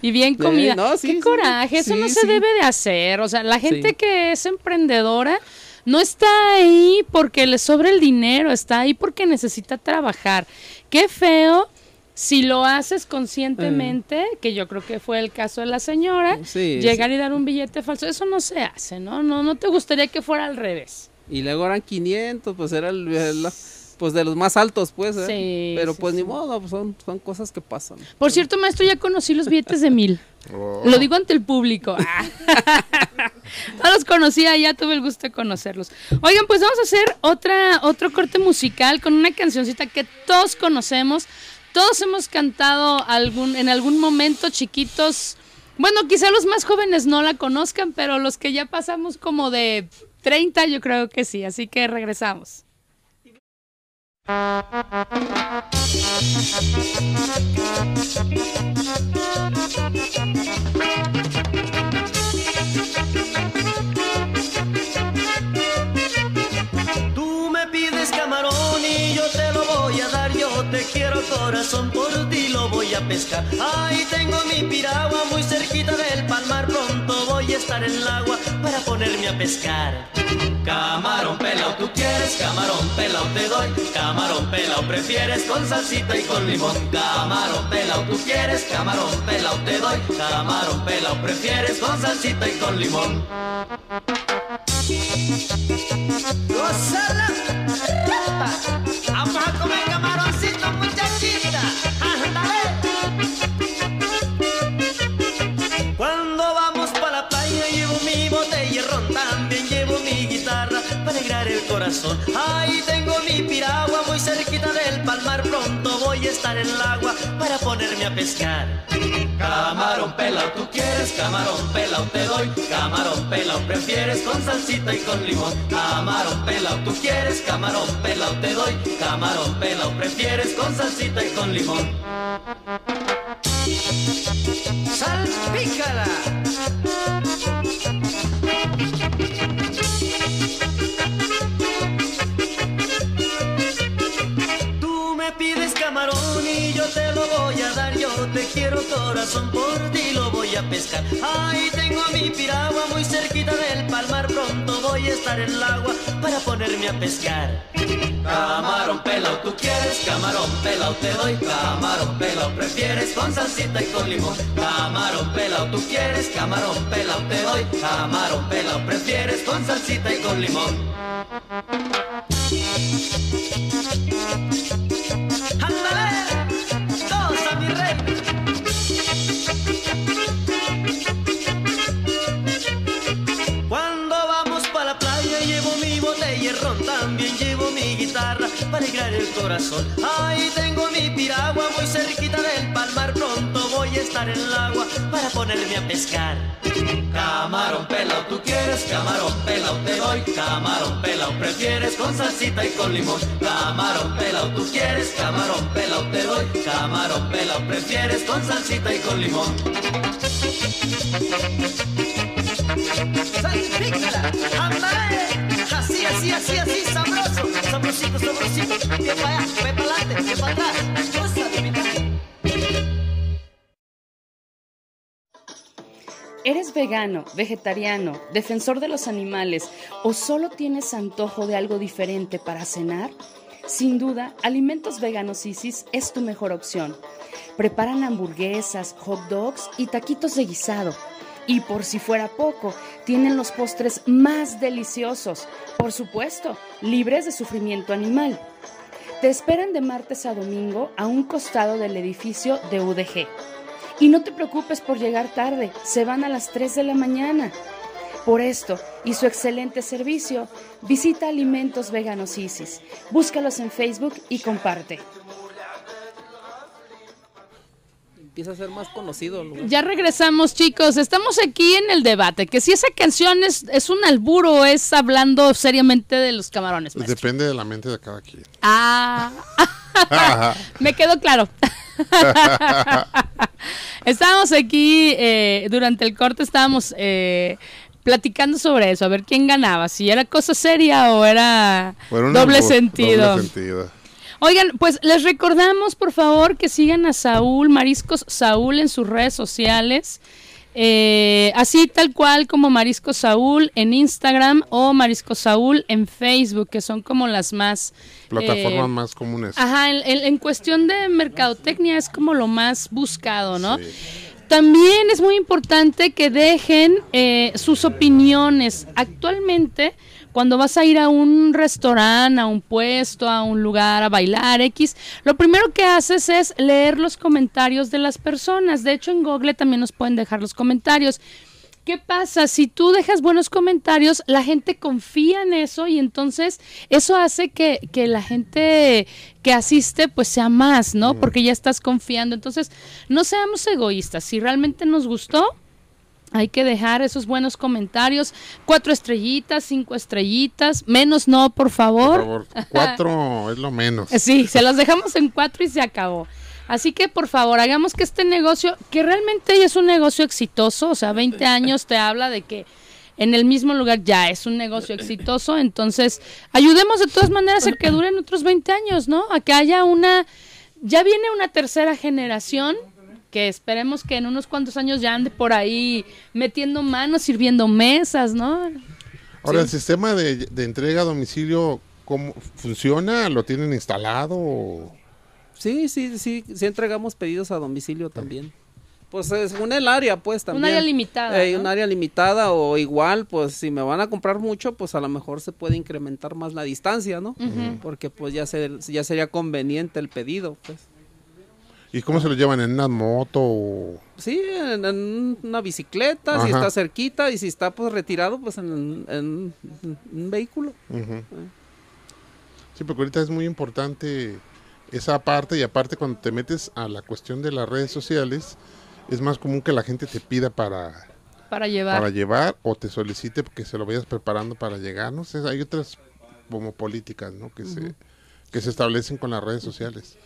y bien comida. Eh, no, sí, Qué sí, coraje, sí, eso no sí. se debe de hacer. O sea, la gente sí. que es emprendedora no está ahí porque le sobra el dinero, está ahí porque necesita trabajar. Qué feo. Si lo haces conscientemente, eh. que yo creo que fue el caso de la señora, sí, llegar sí. y dar un billete falso, eso no se hace, ¿no? No, no te gustaría que fuera al revés. Y luego eran quinientos, pues era el, el, pues de los más altos, pues, ¿eh? Sí, pero sí, pues sí. ni modo, pues son, son cosas que pasan. Por cierto, maestro, ya conocí los billetes de mil. Oh. Lo digo ante el público. No los conocía, ya tuve el gusto de conocerlos. Oigan, pues vamos a hacer otra otro corte musical con una cancioncita que todos conocemos. Todos hemos cantado algún en algún momento, chiquitos. Bueno, quizá los más jóvenes no la conozcan, pero los que ya pasamos como de treinta, yo creo que sí. Así que regresamos. Tú me pides camarón y yo te lo voy a dar. Yo te quiero, corazón, por ti lo voy a pescar. Ahí tengo mi piragua muy cerquita del palmar. Pronto voy a estar en el agua para ponerme a pescar. Camarón pelao, tú quieres, camarón pelao te doy. Camarón pelao prefieres con salsita y con limón. Camarón pelao, tú quieres, camarón pelao te doy. Camarón pelao prefieres con salsita y con limón. ¡Gózala! ¡Vamos a comer camaroncito, muchachita! ¡Ándale! Cuando vamos pa' la playa llevo mi botellón, también llevo mi guitarra para alegrar el corazón. Ahí tengo mi piragua muy cerquita del palmar. Pronto voy a estar en el agua para ponerme a pescar. Camarón pelao, tú quieres, camarón pelao te doy. Camarón pelao prefieres con salsita y con limón. Camarón pelao, tú quieres, camarón pelao te doy. Camarón pelao prefieres con salsita y con limón. ¡Salpícala! Tú me pides camarón y yo te lo voy a dar. Yo te quiero, corazón, por ti lo voy a pescar. Ahí tengo mi piragua muy cerquita del palmar. Pronto voy a estar en el agua para ponerme a pescar. Camarón pelao, tú quieres, camarón pelao te doy. Camarón pelao prefieres con salsita y con limón. Camarón pelao, tú quieres, camarón pelao te doy. Camarón pelao prefieres con salsita y con limón. ¡Ándale! ¡Todos a mi rey! Cuando vamos pa' la playa llevo mi botella de ron, también llevo mi guitarra para alegrar el corazón. Ahí tengo mi piragua muy cerquita del palmar. Pronto voy a estar en el agua para ponerme a pescar. Camarón pelao, tú quieres, camarón pelao te doy. Camarón pelao prefieres con salsita y con limón. Camarón pelao, tú quieres, camarón pelao te doy. Camarón pelao prefieres con salsita y con limón. ¡Salpícala! ¡Ándale! Así, así, así, así, sabroso. Sabrosito, sabrosito. Ve para allá, ve para adelante, ve para atrás. Gózate, mi cariño. ¿Eres vegano, vegetariano, defensor de los animales o solo tienes antojo de algo diferente para cenar? Sin duda, Alimentos Veganos Isis es tu mejor opción. Preparan hamburguesas, hot dogs y taquitos de guisado. Y por si fuera poco, tienen los postres más deliciosos, por supuesto, libres de sufrimiento animal. Te esperan de martes a domingo a un costado del edificio de U D G. Y no te preocupes por llegar tarde, se van a las tres de la mañana. Por esto y su excelente servicio, visita Alimentos Veganos Isis. Búscalos en Facebook y comparte. Empieza a ser más conocido. Lugar. Ya regresamos, chicos. Estamos aquí en el debate, que si esa canción es, es un alburo, es hablando seriamente de los camarones, maestro. Depende de la mente de cada quien. Ah, me quedó claro. Estábamos aquí, eh, durante el corte estábamos eh, platicando sobre eso, a ver quién ganaba, si era cosa seria o era, o era doble, sentido. doble sentido. Oigan, pues les recordamos, por favor, que sigan a Saúl, Mariscos Saúl, en sus redes sociales. Eh, así tal cual como Mariscos Saúl en Instagram o Mariscos Saúl en Facebook, que son como las más plataformas eh, más comunes. Ajá, en, en, en cuestión de mercadotecnia es como lo más buscado, ¿no? Sí. También es muy importante que dejen eh, sus opiniones. Actualmente, cuando vas a ir a un restaurante, a un puesto, a un lugar, a bailar, X, lo primero que haces es leer los comentarios de las personas. De hecho, en Google también nos pueden dejar los comentarios. ¿Qué pasa? Si tú dejas buenos comentarios, la gente confía en eso y entonces eso hace que, que la gente que asiste pues sea más, ¿no? Porque ya estás confiando. Entonces, no seamos egoístas. Si realmente nos gustó, hay que dejar esos buenos comentarios, cuatro estrellitas, cinco estrellitas, menos no, por favor. Por favor, cuatro es lo menos. Sí, se los dejamos en cuatro y se acabó. Así que, por favor, hagamos que este negocio, que realmente es un negocio exitoso, o sea, veinte años te habla de que en el mismo lugar ya es un negocio exitoso, entonces ayudemos de todas maneras a que duren otros veinte años, ¿no? A que haya una, ya viene una tercera generación, que esperemos que en unos cuantos años ya ande por ahí metiendo manos, sirviendo mesas, ¿no? Ahora, sí. ¿El sistema de, de entrega a domicilio cómo funciona? ¿Lo tienen instalado? Sí, sí, sí, sí entregamos pedidos a domicilio también. Pues es un el área, pues también. Un área limitada. Eh, ¿no? Un área limitada o igual, pues si me van a comprar mucho, pues a lo mejor se puede incrementar más la distancia, ¿no? Uh-huh. Porque pues ya, ser, ya sería conveniente el pedido, pues. ¿Y cómo se lo llevan? ¿En una moto? O... Sí, en, en una bicicleta, ajá, si está cerquita, y si está pues retirado, pues en, en, en un vehículo. Uh-huh. Sí, porque ahorita es muy importante esa parte, y aparte cuando te metes a la cuestión de las redes sociales, es más común que la gente te pida para... Para llevar. Para llevar, o te solicite que se lo vayas preparando para llegar, no sé, hay otras como políticas, ¿no? Que, uh-huh, se, que se establecen con las redes sociales.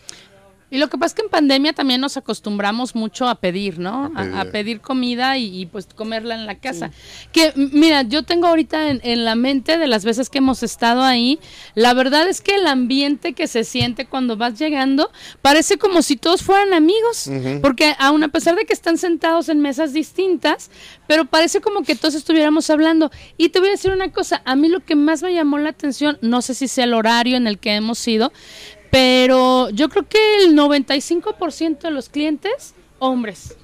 Y lo que pasa es que en pandemia también nos acostumbramos mucho a pedir, ¿no? A pedir, a, a pedir comida y, y pues comerla en la casa. Sí. Que mira, yo tengo ahorita en, en la mente de las veces que hemos estado ahí, la verdad es que el ambiente que se siente cuando vas llegando parece como si todos fueran amigos, uh-huh, porque aun a pesar de que están sentados en mesas distintas, pero parece como que todos estuviéramos hablando. Y te voy a decir una cosa, a mí lo que más me llamó la atención, no sé si sea el horario en el que hemos ido, pero yo creo que el noventa y cinco por ciento de los clientes, hombres.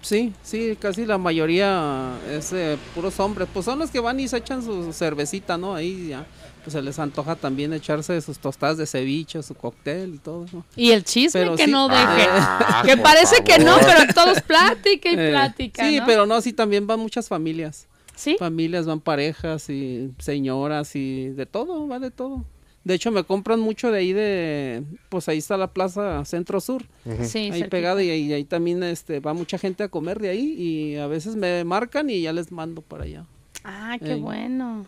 Sí, sí, casi la mayoría es eh, puros hombres. Pues son los que van y se echan su cervecita, ¿no? Ahí ya pues se les antoja también echarse sus tostadas de ceviche, su cóctel y todo, ¿no? Y el chisme, pero que sí, no deje. Ah, que parece favor, que no, pero todos platican y eh, platican, sí, ¿no? Pero no, sí, también van muchas familias. ¿Sí? Familias, van parejas y señoras y de todo, va de todo. De hecho, me compran mucho de ahí de... Pues ahí está la plaza Centro Sur. Uh-huh. Sí, ahí pegada y ahí, ahí también este, va mucha gente a comer de ahí. Y a veces me marcan y ya les mando para allá. Ah, qué eh, bueno.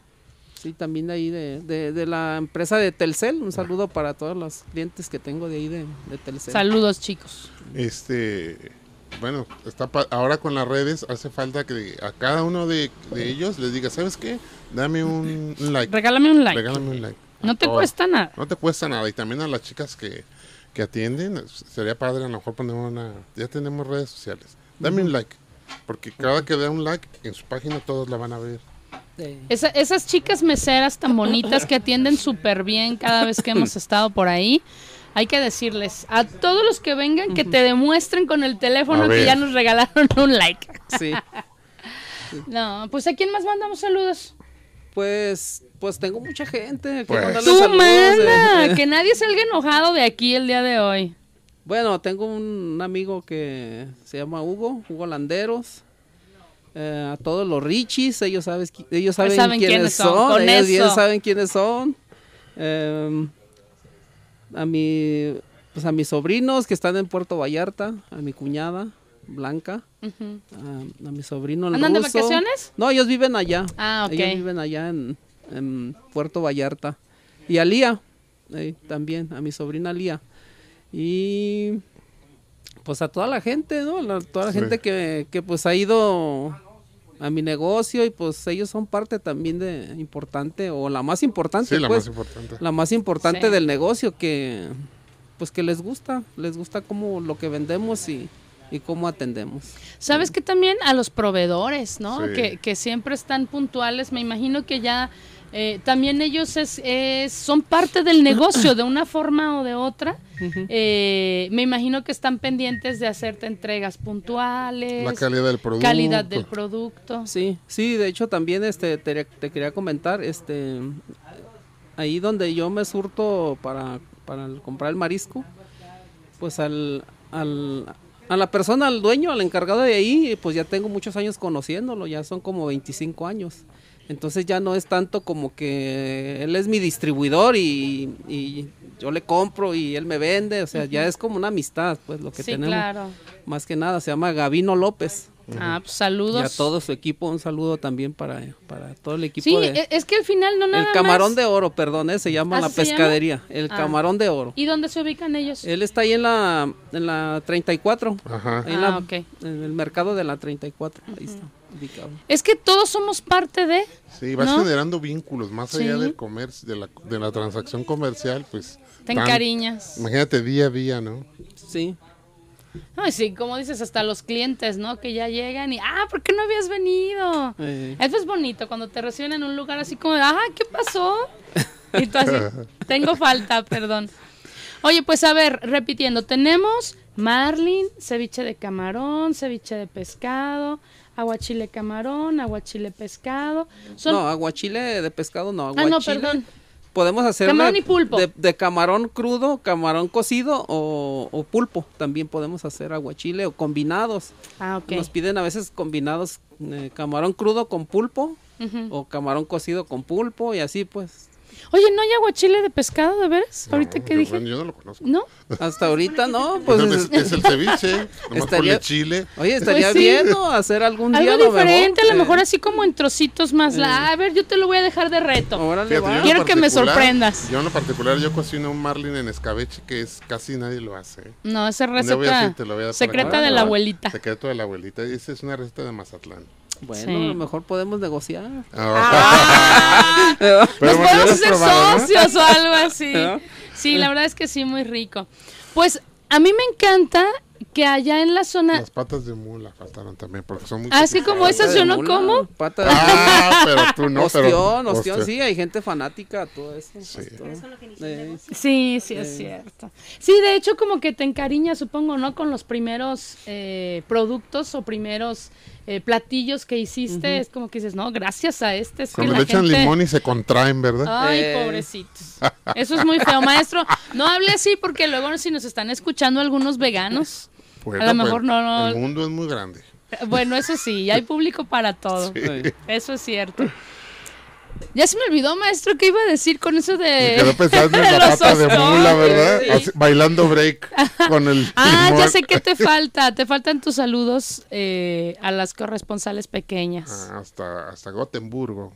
Sí, también de ahí de, de, de la empresa de Telcel. Un saludo para todos los clientes que tengo de ahí de, de Telcel. Saludos, chicos. Este... Bueno, está pa- ahora con las redes hace falta que a cada uno de, de ellos les diga, ¿sabes qué? Dame un like. Regálame un like. Regálame un like. No te cuesta nada. No te cuesta nada. Y también a las chicas que, que atienden, sería padre a lo mejor poner una... Ya tenemos redes sociales. Dame un like, porque cada que dé un like, en su página todos la van a ver. Esa, esas chicas meseras tan bonitas que atienden súper bien cada vez que hemos estado por ahí, hay que decirles a todos los que vengan que te demuestren con el teléfono que ya nos regalaron un like. Sí. Sí. No, pues ¿a quién más mandamos saludos? Pues... Pues tengo mucha gente. Que pues. ¡Tú, saludos, mana! Eh. Que nadie salga enojado de aquí el día de hoy. Bueno, tengo un amigo que se llama Hugo, Hugo Landeros. Eh, a todos los Richis, ellos, sabes, ellos saben, saben quiénes, quiénes son. son. Con ellos eso. saben quiénes son. Eh, a, mi, pues a mis sobrinos que están en Puerto Vallarta, a mi cuñada Blanca, uh-huh, a, a mi sobrino el ¿Andan ruso. de vacaciones? No, ellos viven allá. Ah, ok. Ellos viven allá en... en Puerto Vallarta, y a Lía, eh, también, a mi sobrina Lía, y pues a toda la gente, ¿no? La, toda la sí. gente que, que pues ha ido a mi negocio, y pues ellos son parte también de importante, o la más importante, sí, la pues, más importante. La más importante sí. del negocio, que pues que les gusta, les gusta como lo que vendemos y, y cómo atendemos. Sabes que también a los proveedores, ¿no? Sí. Que, que siempre están puntuales, me imagino que ya eh, también ellos es, es, son parte del negocio de una forma o de otra. Uh-huh. eh, me imagino que están pendientes de hacerte entregas puntuales. La calidad del producto. Calidad del producto. Sí, sí, de hecho también este te, te quería comentar, este ahí donde yo me surto para, para comprar el marisco, pues al, al a la persona, al dueño, al encargado de ahí, pues ya tengo muchos años conociéndolo, ya son como veinticinco años. Entonces ya no es tanto como que él es mi distribuidor y, y yo le compro y él me vende, o sea, uh-huh. ya es como una amistad, pues lo que sí, tenemos. Claro. Más que nada, se llama Gavino López. Uh-huh. Ah, pues saludos. Y a todo su equipo, un saludo también para, para todo el equipo. Sí, de, es que al final no nada más. El Camarón más... de Oro, perdón, eh, se llama la se pescadería, llama? el ah. Camarón de Oro. ¿Y dónde se ubican ellos? Él está ahí en la, en la treinta y cuatro, Ajá. en, ah, la, okay. en el mercado de la treinta y cuatro, uh-huh. ahí está. Es que todos somos parte de... Sí, vas ¿no? generando vínculos, más allá sí. del comercio, de la, de la transacción comercial, pues... Te encariñas. Tan, imagínate día a día, ¿no? Sí. Ay, sí, como dices, hasta los clientes, ¿no? Que ya llegan y, ah, ¿por qué no habías venido? Eh. Eso es bonito, cuando te reciben en un lugar así como, ah, ¿qué pasó? Y tú así, tengo falta, perdón. Oye, pues a ver, repitiendo, tenemos marlin, ceviche de camarón, ceviche de pescado... Aguachile camarón, aguachile pescado. Son... No, aguachile de pescado no. Aguachile, ah, no, perdón. Podemos hacer camarón de, y pulpo. De, de camarón crudo, camarón cocido o, o pulpo. También podemos hacer aguachile o combinados. Ah, ok. Nos piden a veces combinados eh, camarón crudo con pulpo uh-huh. o camarón cocido con pulpo y así pues. Oye, ¿no hay aguachile de pescado, de veras? No, ahorita que dije. Yo no lo conozco. ¿No? Hasta ahorita no. Pues es, es el ceviche, nomás estaría, ponle chile. Oye, estaría pues sí. bien, ¿no? Hacer algún algo día algo diferente, a lo mejor así como en trocitos más. Eh. La, a ver, yo te lo voy a dejar de reto. Fíjate, quiero que me sorprendas. Yo en lo particular, yo cocino un marlin en escabeche que es casi nadie lo hace. No, esa receta voy a decir, te lo voy a secreta acá, de la abuelita. Secreto de la abuelita. Esa es una receta de Mazatlán. Bueno, sí. a lo mejor podemos negociar. Oh. Ah, nos podemos hacer probado, socios ¿no? o algo así. ¿No? Sí, la verdad es que sí, muy rico. Pues a mí me encanta que allá en la zona... Las patas de mula faltaron también, porque son muy... Así como esas yo no mula, como. Pata de... Ah, pero tú no. Ostión, pero... ostión, ostión, sí, hay gente fanática, todo eso. Sí, todo. Eso lo que eh. sí, sí eh. es cierto. Sí, de hecho como que te encariñas, supongo, ¿no? Con los primeros eh, productos o primeros... Eh, platillos que hiciste, uh-huh. es como que dices, no, gracias a este. Es cuando que le echan gente... limón y se contraen, ¿verdad? Ay, eh. pobrecitos. Eso es muy feo, maestro. No hable así porque luego si nos están escuchando algunos veganos, bueno, a lo mejor bueno, no, no... El mundo es muy grande. Bueno, eso sí, hay público para todo. Sí. Eso es cierto. Ya se me olvidó, maestro, ¿qué iba a decir con eso de...? Me quedó pensando en la pata de mula, ¿verdad? Sí. Así, bailando break con el... Ah, limón. Ya sé que te falta, te faltan tus saludos eh, a las corresponsales pequeñas. Ah, hasta, hasta Gotemburgo.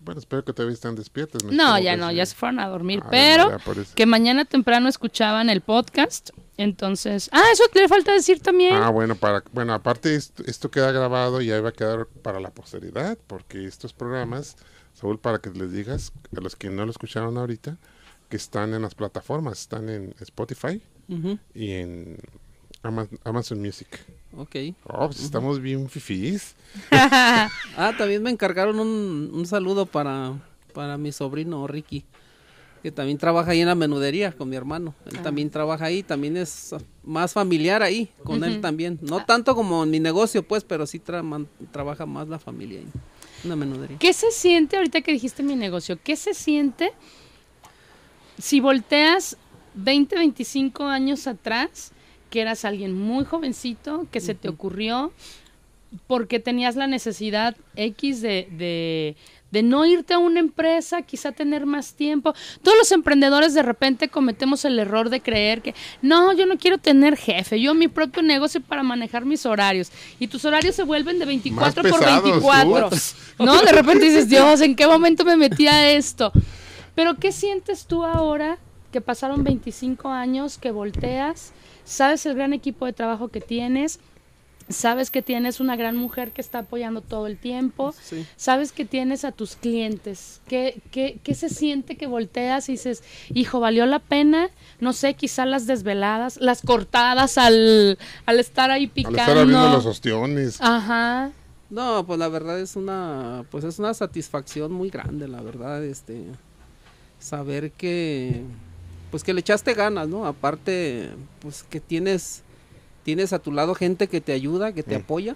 Bueno, espero que todavía estén despiertas. No, ya no, ya se fueron a dormir, ah, pero que mañana temprano escuchaban el podcast, entonces... Ah, eso te le falta decir también. Ah, bueno, para bueno aparte esto, esto queda grabado y ahí va a quedar para la posteridad, porque estos programas... Saúl, para que les digas a los que no lo escucharon ahorita, que están en las plataformas, están en Spotify uh-huh. y en Ama- Amazon Music. Ok. Oh, pues uh-huh. estamos bien fifís. Ah, también me encargaron un, un saludo para, para mi sobrino Ricky, que también trabaja ahí en la menudería con mi hermano. Él ah. también trabaja ahí, también es más familiar ahí con uh-huh. él también. No ah. tanto como en mi negocio, pues, pero sí tra- man- trabaja más la familia ahí. Una menudería. ¿Qué se siente, ahorita que dijiste mi negocio, qué se siente si volteas veinte, veinticinco años atrás, que eras alguien muy jovencito, que uh-huh. se te ocurrió, porque tenías la necesidad X de, de, de no irte a una empresa, quizá tener más tiempo? Todos los emprendedores de repente cometemos el error de creer que, no, yo no quiero tener jefe, yo mi propio negocio para manejar mis horarios. Y tus horarios se vuelven de veinticuatro por veinticuatro. Ups. No, de repente dices, Dios, ¿en qué momento me metí a esto? Pero ¿qué sientes tú ahora que pasaron veinticinco años, que volteas, sabes el gran equipo de trabajo que tienes, Sabes que tienes una gran mujer que está apoyando todo el tiempo, sí. Sabes que tienes a tus clientes, ¿qué, qué, qué se siente que volteas y dices, hijo, valió la pena? No sé, quizá las desveladas, las cortadas al, al estar ahí picando. Al estar abriendo los ostiones. Ajá. No, pues la verdad es una, pues es una satisfacción muy grande, la verdad, este, saber que, pues que le echaste ganas, ¿no? Aparte, pues que tienes... Tienes a tu lado gente que te ayuda, que te sí. apoya,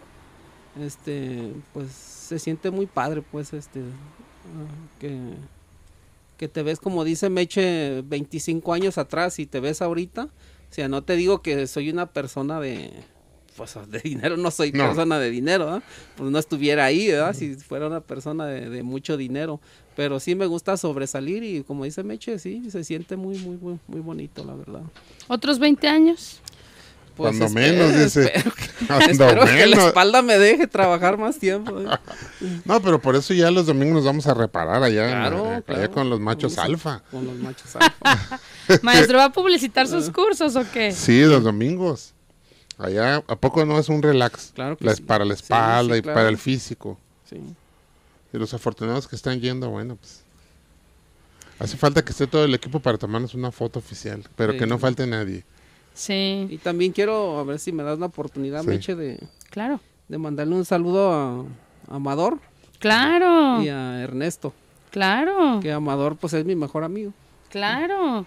este, pues se siente muy padre, pues, este, que, que te ves, como dice Meche, veinticinco años atrás y te ves ahorita. O sea, no te digo que soy una persona de, pues, de dinero, no soy no. persona de dinero, ¿verdad? Pues no estuviera ahí, ¿verdad? Si fuera una persona de, de mucho dinero, pero sí me gusta sobresalir y, como dice Meche, sí, se siente muy, muy, muy, muy bonito, la verdad. ¿Otros veinte años? Pues cuando espero, menos, dice. Espero, que, cuando espero menos. que la espalda me deje trabajar más tiempo. ¿Eh? No, pero por eso ya los domingos nos vamos a reparar allá, claro, en, claro. allá con los machos alfa. Con los machos alfa. Maestro, ¿va a publicitar sus cursos o qué? Sí, los domingos. Allá, ¿a poco no es un relax? Claro que la, sí. Para la espalda, sí, sí, claro. Y para el físico. Sí. Y los afortunados que están yendo, bueno, pues. Hace falta que esté todo el equipo para tomarnos una foto oficial, pero sí. que no falte nadie. Sí. Y también quiero, a ver si me das la oportunidad, sí. Meche, de, claro. de mandarle un saludo a, a Amador. Claro. Y a Ernesto. Claro. Que Amador, pues, es mi mejor amigo. Claro.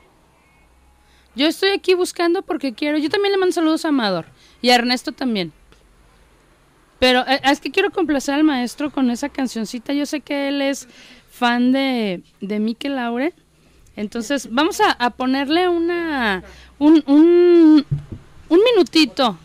Yo estoy aquí buscando porque quiero, yo también le mando saludos a Amador y a Ernesto también. Pero es que quiero complacer al maestro con esa cancioncita, yo sé que él es fan de, de Miquel Laure. Entonces, vamos a, a ponerle una un, un, un minutito,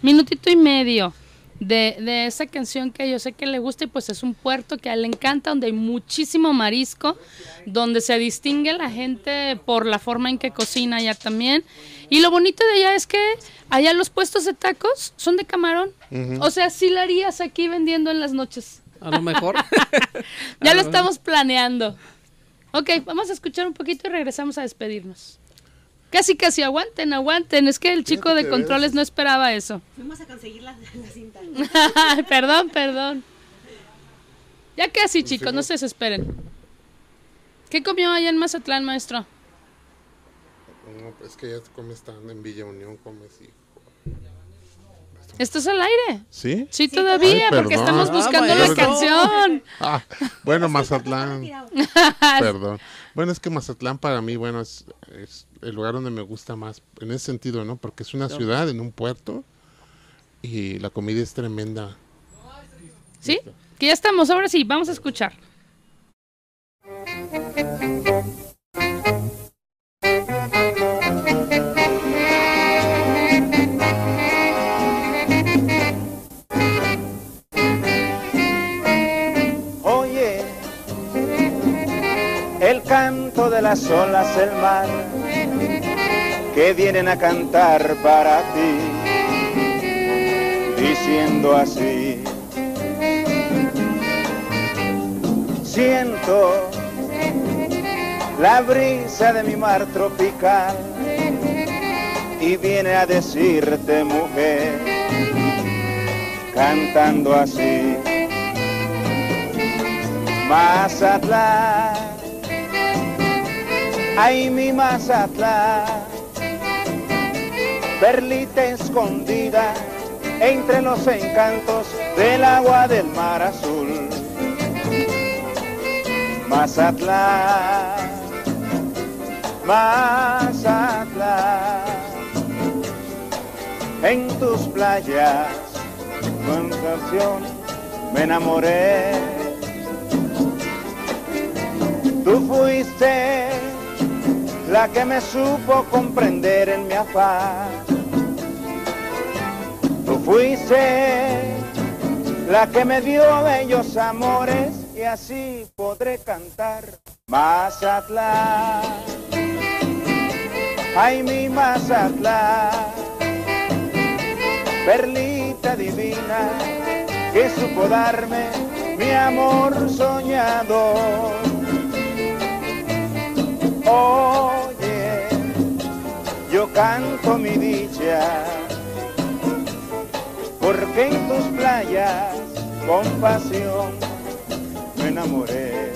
minutito y medio de, de esa canción que yo sé que le gusta y pues es un puerto que a él le encanta, donde hay muchísimo marisco, donde se distingue la gente por la forma en que cocina allá también. Y lo bonito de allá es que allá los puestos de tacos son de camarón, uh-huh. o sea, sí la harías aquí vendiendo en las noches. A lo mejor. Ya lo estamos planeando. Ok, vamos a escuchar un poquito y regresamos a despedirnos. Casi, casi, aguanten, aguanten. Es que el chico de controles no esperaba eso. Fuimos a conseguir la, la cinta. Perdón, perdón. Ya casi, chicos, no se desesperen. ¿Qué comió allá en Mazatlán, maestro? No, es que ya comes tan en Villa Unión, comes y... ¿Estás al aire? ¿Sí? Sí, todavía, ay, porque estamos buscando ah, la canción. Ah, bueno, Mazatlán. Perdón. Bueno, es que Mazatlán para mí, bueno, es, es el lugar donde me gusta más, en ese sentido, ¿no? Porque es una ciudad en un puerto y la comida es tremenda. ¿Sí? Que ya estamos, ahora sí, vamos a escuchar. Canto de las olas del mar que vienen a cantar para ti, diciendo así. Siento la brisa de mi mar tropical y viene a decirte, mujer, cantando así. Mazatlán, ay, mi Mazatlán, perlita escondida entre los encantos del agua del mar azul. Mazatlán, Mazatlán, en tus playas, sensación, me enamoré. Tú fuiste la que me supo comprender en mi afán. Tú fuiste la que me dio bellos amores y así podré cantar. Mazatlán, ay, mi Mazatlán, perlita divina que supo darme mi amor soñado. Oye, yo canto mi dicha porque en tus playas con pasión me enamoré.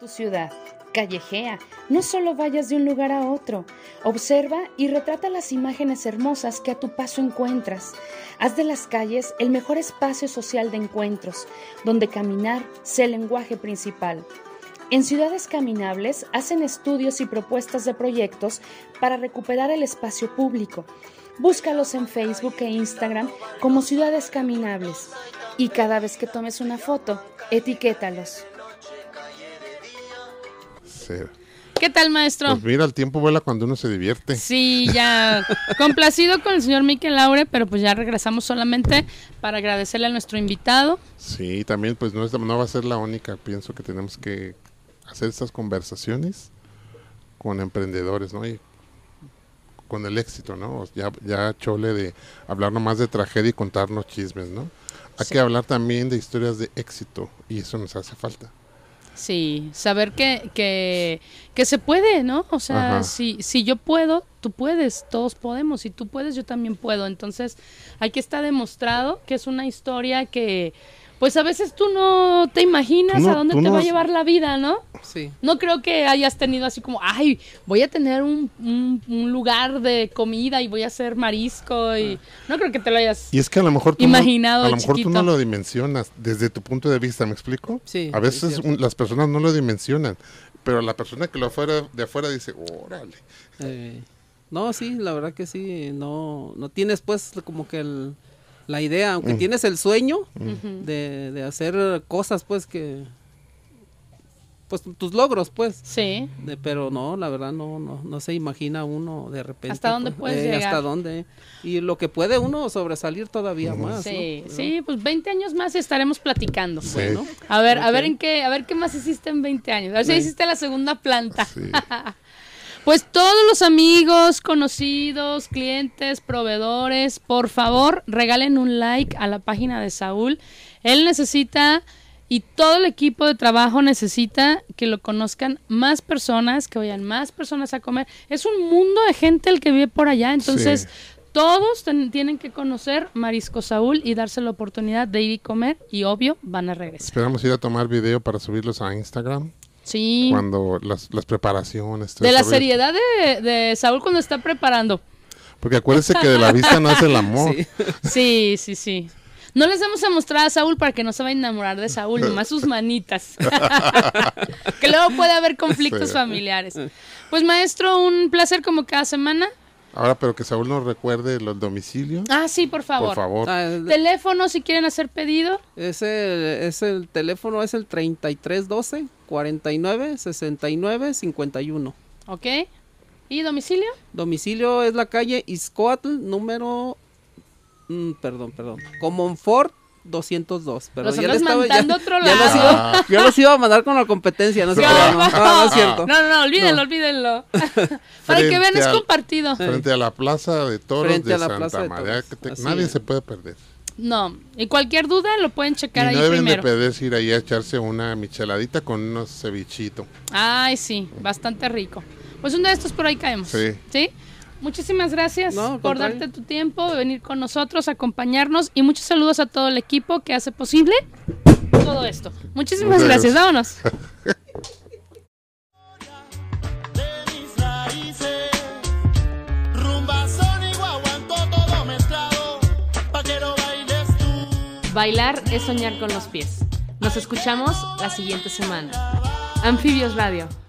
Tu ciudad, callejea, no solo vayas de un lugar a otro, observa y retrata las imágenes hermosas que a tu paso encuentras. Haz de las calles el mejor espacio social de encuentros, donde caminar sea el lenguaje principal. En Ciudades Caminables hacen estudios y propuestas de proyectos para recuperar el espacio público. Búscalos en Facebook e Instagram como Ciudades Caminables y cada vez que tomes una foto, etiquétalos. ¿Qué tal, maestro? Pues mira, el tiempo vuela cuando uno se divierte. Sí, ya complacido con el señor Miquel Laure, pero pues ya regresamos solamente para agradecerle a nuestro invitado. Sí, también pues no, es, no va a ser la única, pienso que tenemos que hacer estas conversaciones con emprendedores, ¿no? Y con el éxito, ¿no? Ya, ya chole de hablar nomás de tragedia y contarnos chismes, ¿no? Hay sí. que hablar también de historias de éxito y eso nos hace falta. Sí, saber que, que, que se puede, ¿no? O sea, si, si yo puedo, tú puedes, todos podemos, si tú puedes, yo también puedo. Entonces, aquí está demostrado que es una historia que, pues a veces tú no te imaginas no, a dónde te no va has... a llevar la vida, ¿no? Sí. No creo que hayas tenido así como, ay, voy a tener un, un, un lugar de comida y voy a hacer marisco y... Ah. No creo que te lo hayas imaginado. Y es que a lo mejor tú, no, a lo mejor tú no lo dimensionas desde tu punto de vista, ¿me explico? Sí. A veces un, las personas no lo dimensionan, pero la persona que lo afuera, de afuera dice, órale. Eh, no, sí, la verdad que sí, no, no tienes pues como que el... la idea, aunque mm. tienes el sueño mm. de, de hacer cosas, pues, que... pues, tus logros, pues. Sí. De, pero no, la verdad, no, no no se imagina uno de repente. ¿Hasta dónde pues, puedes eh, llegar? Hasta dónde. Y lo que puede uno sobresalir todavía mm. más, sí, ¿no? Sí, pues, veinte años más estaremos platicando. Sí. Bueno, a ver, okay. a ver en qué, a ver qué más hiciste en veinte años. A ver si sí. hiciste la segunda planta. Sí. Pues todos los amigos, conocidos, clientes, proveedores, por favor, regalen un like a la página de Saúl. Él necesita, y todo el equipo de trabajo necesita que lo conozcan más personas, que vayan más personas a comer. Es un mundo de gente el que vive por allá, entonces sí. todos ten, tienen que conocer Mariscos Saúl y darse la oportunidad de ir y comer, y obvio, van a regresar. Esperamos ir a tomar video para subirlos a Instagram. Sí. Cuando las, las preparaciones. De la saber. seriedad de, de Saúl cuando está preparando. Porque acuérdense que de la vista nace el amor. Sí. sí, sí, sí. No les vamos a mostrar a Saúl para que no se va a enamorar de Saúl, nomás sus manitas. Que luego puede haber conflictos sí. familiares. Pues maestro, un placer como cada semana. Ahora, pero que Saúl nos recuerde los domicilios. Ah, sí, por favor. Por favor. Ah, el, teléfono, si quieren hacer pedido. Es el, es el teléfono, es el treinta y tres doce, cuarenta y nueve, sesenta y nueve, cincuenta y uno. Ok. ¿Y domicilio? Domicilio es la calle Izcoatl, número... Mm, perdón, perdón. Comonfort doscientos dos. Pero los ya les estaba mandando ya, otro lado. Ya los, iba, ya los iba a mandar con la competencia, no, no, no, no, no es cierto. No, no, no, olvídenlo, no. olvídenlo. Para que vean, al, es compartido. Frente a la Plaza de Toros frente de a la Santa Plaza de María Tequepexpan. Nadie es. se puede perder. No, y cualquier duda lo pueden checar y ahí no deben primero. deben de perderse ir ahí a echarse una micheladita con unos cevichitos. Ay, sí, bastante rico. Pues uno de estos por ahí caemos. Sí. ¿Sí? Muchísimas gracias no, por contrario. darte tu tiempo, venir con nosotros, acompañarnos y muchos saludos a todo el equipo que hace posible todo esto. Muchísimas no gracias, vámonos. Bailar es soñar con los pies. Nos escuchamos la siguiente semana. Anfibios Radio.